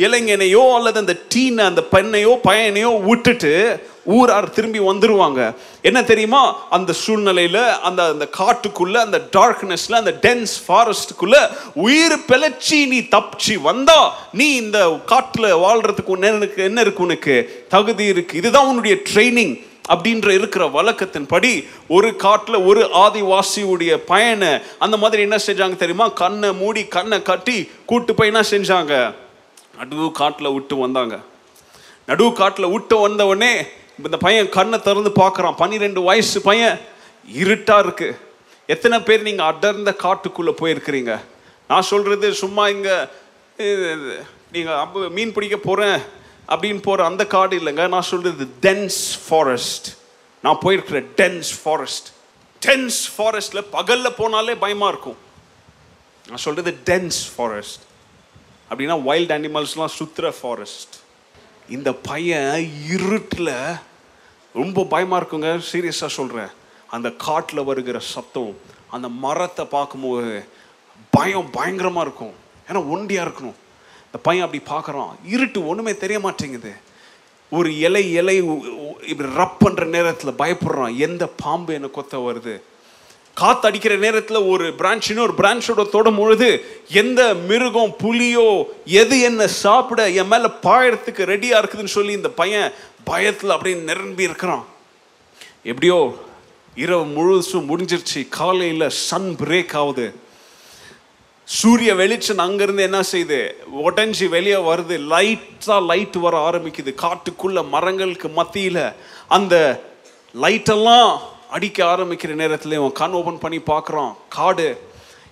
இளைஞனையோ அல்லது அந்த டீனை அந்த பெண்ணையோ பையனையோ விட்டுட்டு ஊரார் திரும்பி வந்துடுவாங்க. என்ன தெரியுமா, அந்த சூழ்நிலையில் அந்த அந்த காட்டுக்குள்ளே அந்த டார்க்னஸில் அந்த டென்ஸ் ஃபாரஸ்ட்டுக்குள்ளே உயிர் பிழைச்சி நீ தப்பிச்சு வந்தா நீ இந்த காட்டில் வாழ்கிறதுக்கு உனக்கு என்ன இருக்கு, உனக்கு தகுதி இருக்குது, இதுதான் உன்னுடைய ட்ரைனிங் அப்படின்ற இருக்கிற வழக்கத்தின்படி ஒரு காட்டில் ஒரு ஆதிவாசியுடைய பயனை அந்த மாதிரி என்ன செஞ்சாங்க தெரியுமா, கண்ணை மூடி கண்ணை கட்டி கூட்டு போய் என்ன செஞ்சாங்க, அடுவு காட்டில் விட்டு வந்தாங்க. நடு காட்டில் விட்டு வந்த உடனே இந்த பையன் கண்ணை திறந்து பார்க்குறான். பன்னிரெண்டு வயசு பையன், இருட்டாக இருக்குது. எத்தனை பேர் நீங்கள் அடர்ந்த காட்டுக்குள்ளே போயிருக்கிறீங்க? நான் சொல்கிறது சும்மா இங்கே நீங்கள் அப்போ மீன் பிடிக்க போகிறேன் அப்படின்னு போகிற அந்த காடு இல்லைங்க. நான் சொல்கிறது டென்ஸ் ஃபாரஸ்ட். நான் போயிருக்கிற டென்ஸ் ஃபாரஸ்ட். டென்ஸ் ஃபாரஸ்ட்டில் பகலில் போனாலே பயமாக இருக்கும். நான் சொல்கிறது டென்ஸ் ஃபாரஸ்ட் அப்படின்னா வைல்ட் அனிமல்ஸ்லாம் சுற்றுற ஃபாரஸ்ட். இந்த பையன் இருட்டில் ரொம்ப பயமாக இருக்குங்க, சீரியஸாக சொல்கிறேன். அந்த காட்டில் வருகிற சத்தம், அந்த மரத்தை பார்க்கும்போது பயம் பயங்கரமாக இருக்கும். ஏன்னா ஒண்டியாக இருக்கணும். இந்த பையன் அப்படி பார்க்குறான், இருட்டு, ஒன்றுமே தெரிய மாட்டேங்குது. ஒரு இலை இலை இப்படி ரப் பண்ணுற நேரத்தில் பயப்படுறான், எந்த பாம்பு என்னை கொத்த வருது. காற்று அடிக்கிற நேரத்தில் ஒரு பிரான்ச் இன்னொரு பிரான்ச்சோட தொடும் பொழுது எந்த மிருகம், புலியோ எது என்னை சாப்பிட என் மேலே பாயறதுக்கு ரெடியாக இருக்குதுன்னு சொல்லி இந்த பையன் பயத்தில் அப்படியே நிரம்பி இருக்கிறான். எப்படியோ இரவு முழுசும் முடிஞ்சிருச்சு. காலையில் சன் பிரேக் ஆகுது. சூரிய வெளிச்சம் அங்கேருந்து என்ன செய்யுது, உடஞ்சி வெளியே வருது. லைட்டாக லைட் வர ஆரம்பிக்குது. காட்டுக்குள்ளே மரங்களுக்கு மத்தியில் அந்த லைட்டெல்லாம் அடிக்க ஆரம்பிக்கிற நேரத்தில் இவன் கண் ஓப்பன் பண்ணி பார்க்குறான் காடு.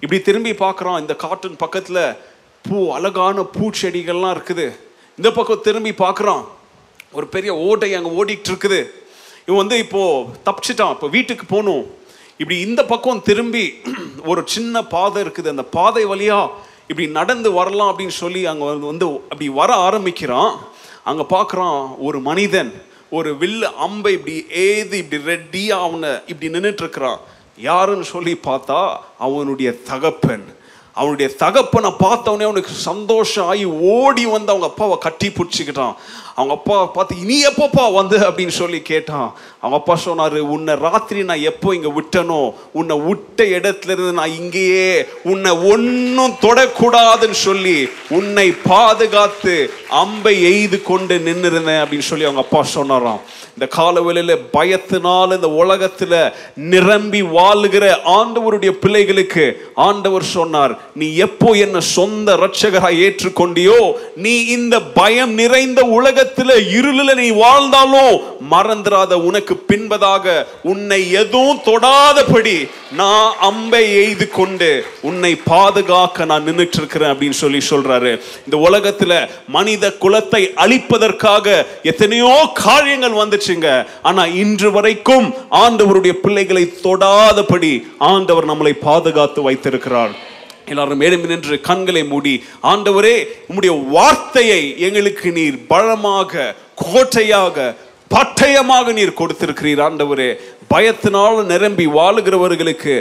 இப்படி திரும்பி பார்க்குறான், இந்த காட்டின் பக்கத்தில் பூ அழகான பூச்செடிகள்லாம் இருக்குது. இந்த பக்கம் திரும்பி பார்க்குறான், ஒரு பெரிய ஓட்டை அங்கே ஓடிக்கிட்டு இருக்குது. இவன் வந்து இப்போது தப்பிச்சிட்டான், இப்போ வீட்டுக்கு போகணும். இப்படி இந்த பக்கம் திரும்பி ஒரு சின்ன பாதை இருக்குது, அந்த பாதை வழியாக இப்படி நடந்து வரலாம் அப்படின்னு சொல்லி அங்கே வந்து அப்படி வர ஆரம்பிக்கிறான். அங்கே பார்க்குறான் ஒரு மனிதன் ஒரு வில்லு அம்பை இப்படி ஏது இப்படி ரெடியாக அவனை இப்படி நின்றுட்டுருக்கிறான். யாருன்னு சொல்லி பார்த்தா அவனுடைய தகப்பன். அவனுடைய தகப்பனை பார்த்தவனே அவனுக்கு சந்தோஷம் ஆகி ஓடி வந்து அவங்க அப்பாவை கட்டி பிடிச்சிக்கிட்டான். அவங்க அப்பா பார்த்து, இனி எப்போப்பா வந்து அப்படின்னு சொல்லி கேட்டான். அவங்க அப்பா சொன்னார், உன்னை ராத்திரி நான் எப்போ இங்கே விட்டனோ உன்னை விட்ட இடத்துலேருந்து நான் இங்கேயே உன்னை ஒன்றும் தொடக்கூடாதுன்னு சொல்லி உன்னை பாதுகாத்து அம்பை எய்து கொண்டு நின்றுருந்தேன் அப்படின்னு சொல்லி அவங்க அப்பா சொன்னாராம். இந்த காலவெளியில் பயத்தினால் இந்த உலகத்தில் நிரம்பி வாழுகிற ஆண்டவருடைய பிள்ளைகளுக்கு ஆண்டவர் சொன்னார், நீ எப்போ என்னை சொந்த இரட்சகராக ஏற்றுக்கொண்டியோ நீ இந்த பயம் நிறைந்த உலகத்தில் இருளில் நீ வாழ்ந்தாலும் மறந்துடாத, உனக்கு பின்பதாக உன்னை எதுவும் தொடாதபடி நான் அம்பை எய்து கொண்டு உன்னை பாதுகாக்க நான் நின்றுட்டு இருக்கிறேன் அப்படின்னு சொல்லி சொல்றாரு. இந்த உலகத்தில் மனித குலத்தை அழிப்பதற்காக எத்தனையோ காரியங்கள் வந்துச்சுங்க. ஆனா இன்று வரைக்கும் ஆண்டவருடைய பிள்ளைகளை தொடாதபடி ஆண்டவர் நம்மளை பாதுகாத்து வைத்திருக்கிறார். எல்லாரும் எழும்பி நின்று கண்களை மூடி, ஆண்டவரே உம்முடைய வார்த்தையை எங்களுக்கு நீர் பலமாக, கோட்டையாக, பட்டயமாக நீர் கொடுத்திருக்கிறீர். ஆண்டவரே, பயத்தினால் நிரம்பி வாழுகிறவர்களுக்கு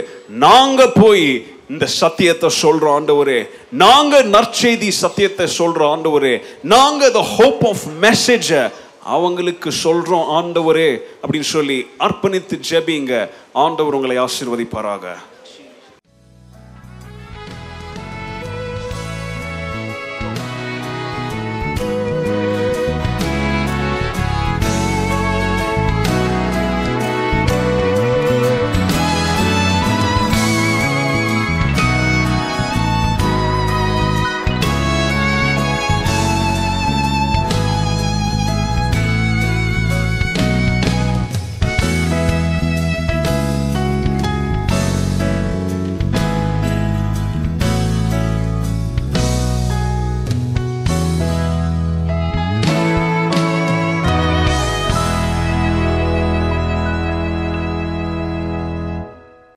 நாங்க போய் இந்த சத்தியத்தை சொல்றோம். ஆண்டவரே, நாங்க நற்செய்தி சத்தியத்தை சொல்றோம். ஆண்டவரே, நாங்க the hope of message அவங்களுக்கு சொல்றோம் ஆண்டவரே அப்படின்னு சொல்லி அர்ப்பணித்து ஜெபிங்க. ஆண்டவர் உங்களை ஆசீர்வதிப்பாராக.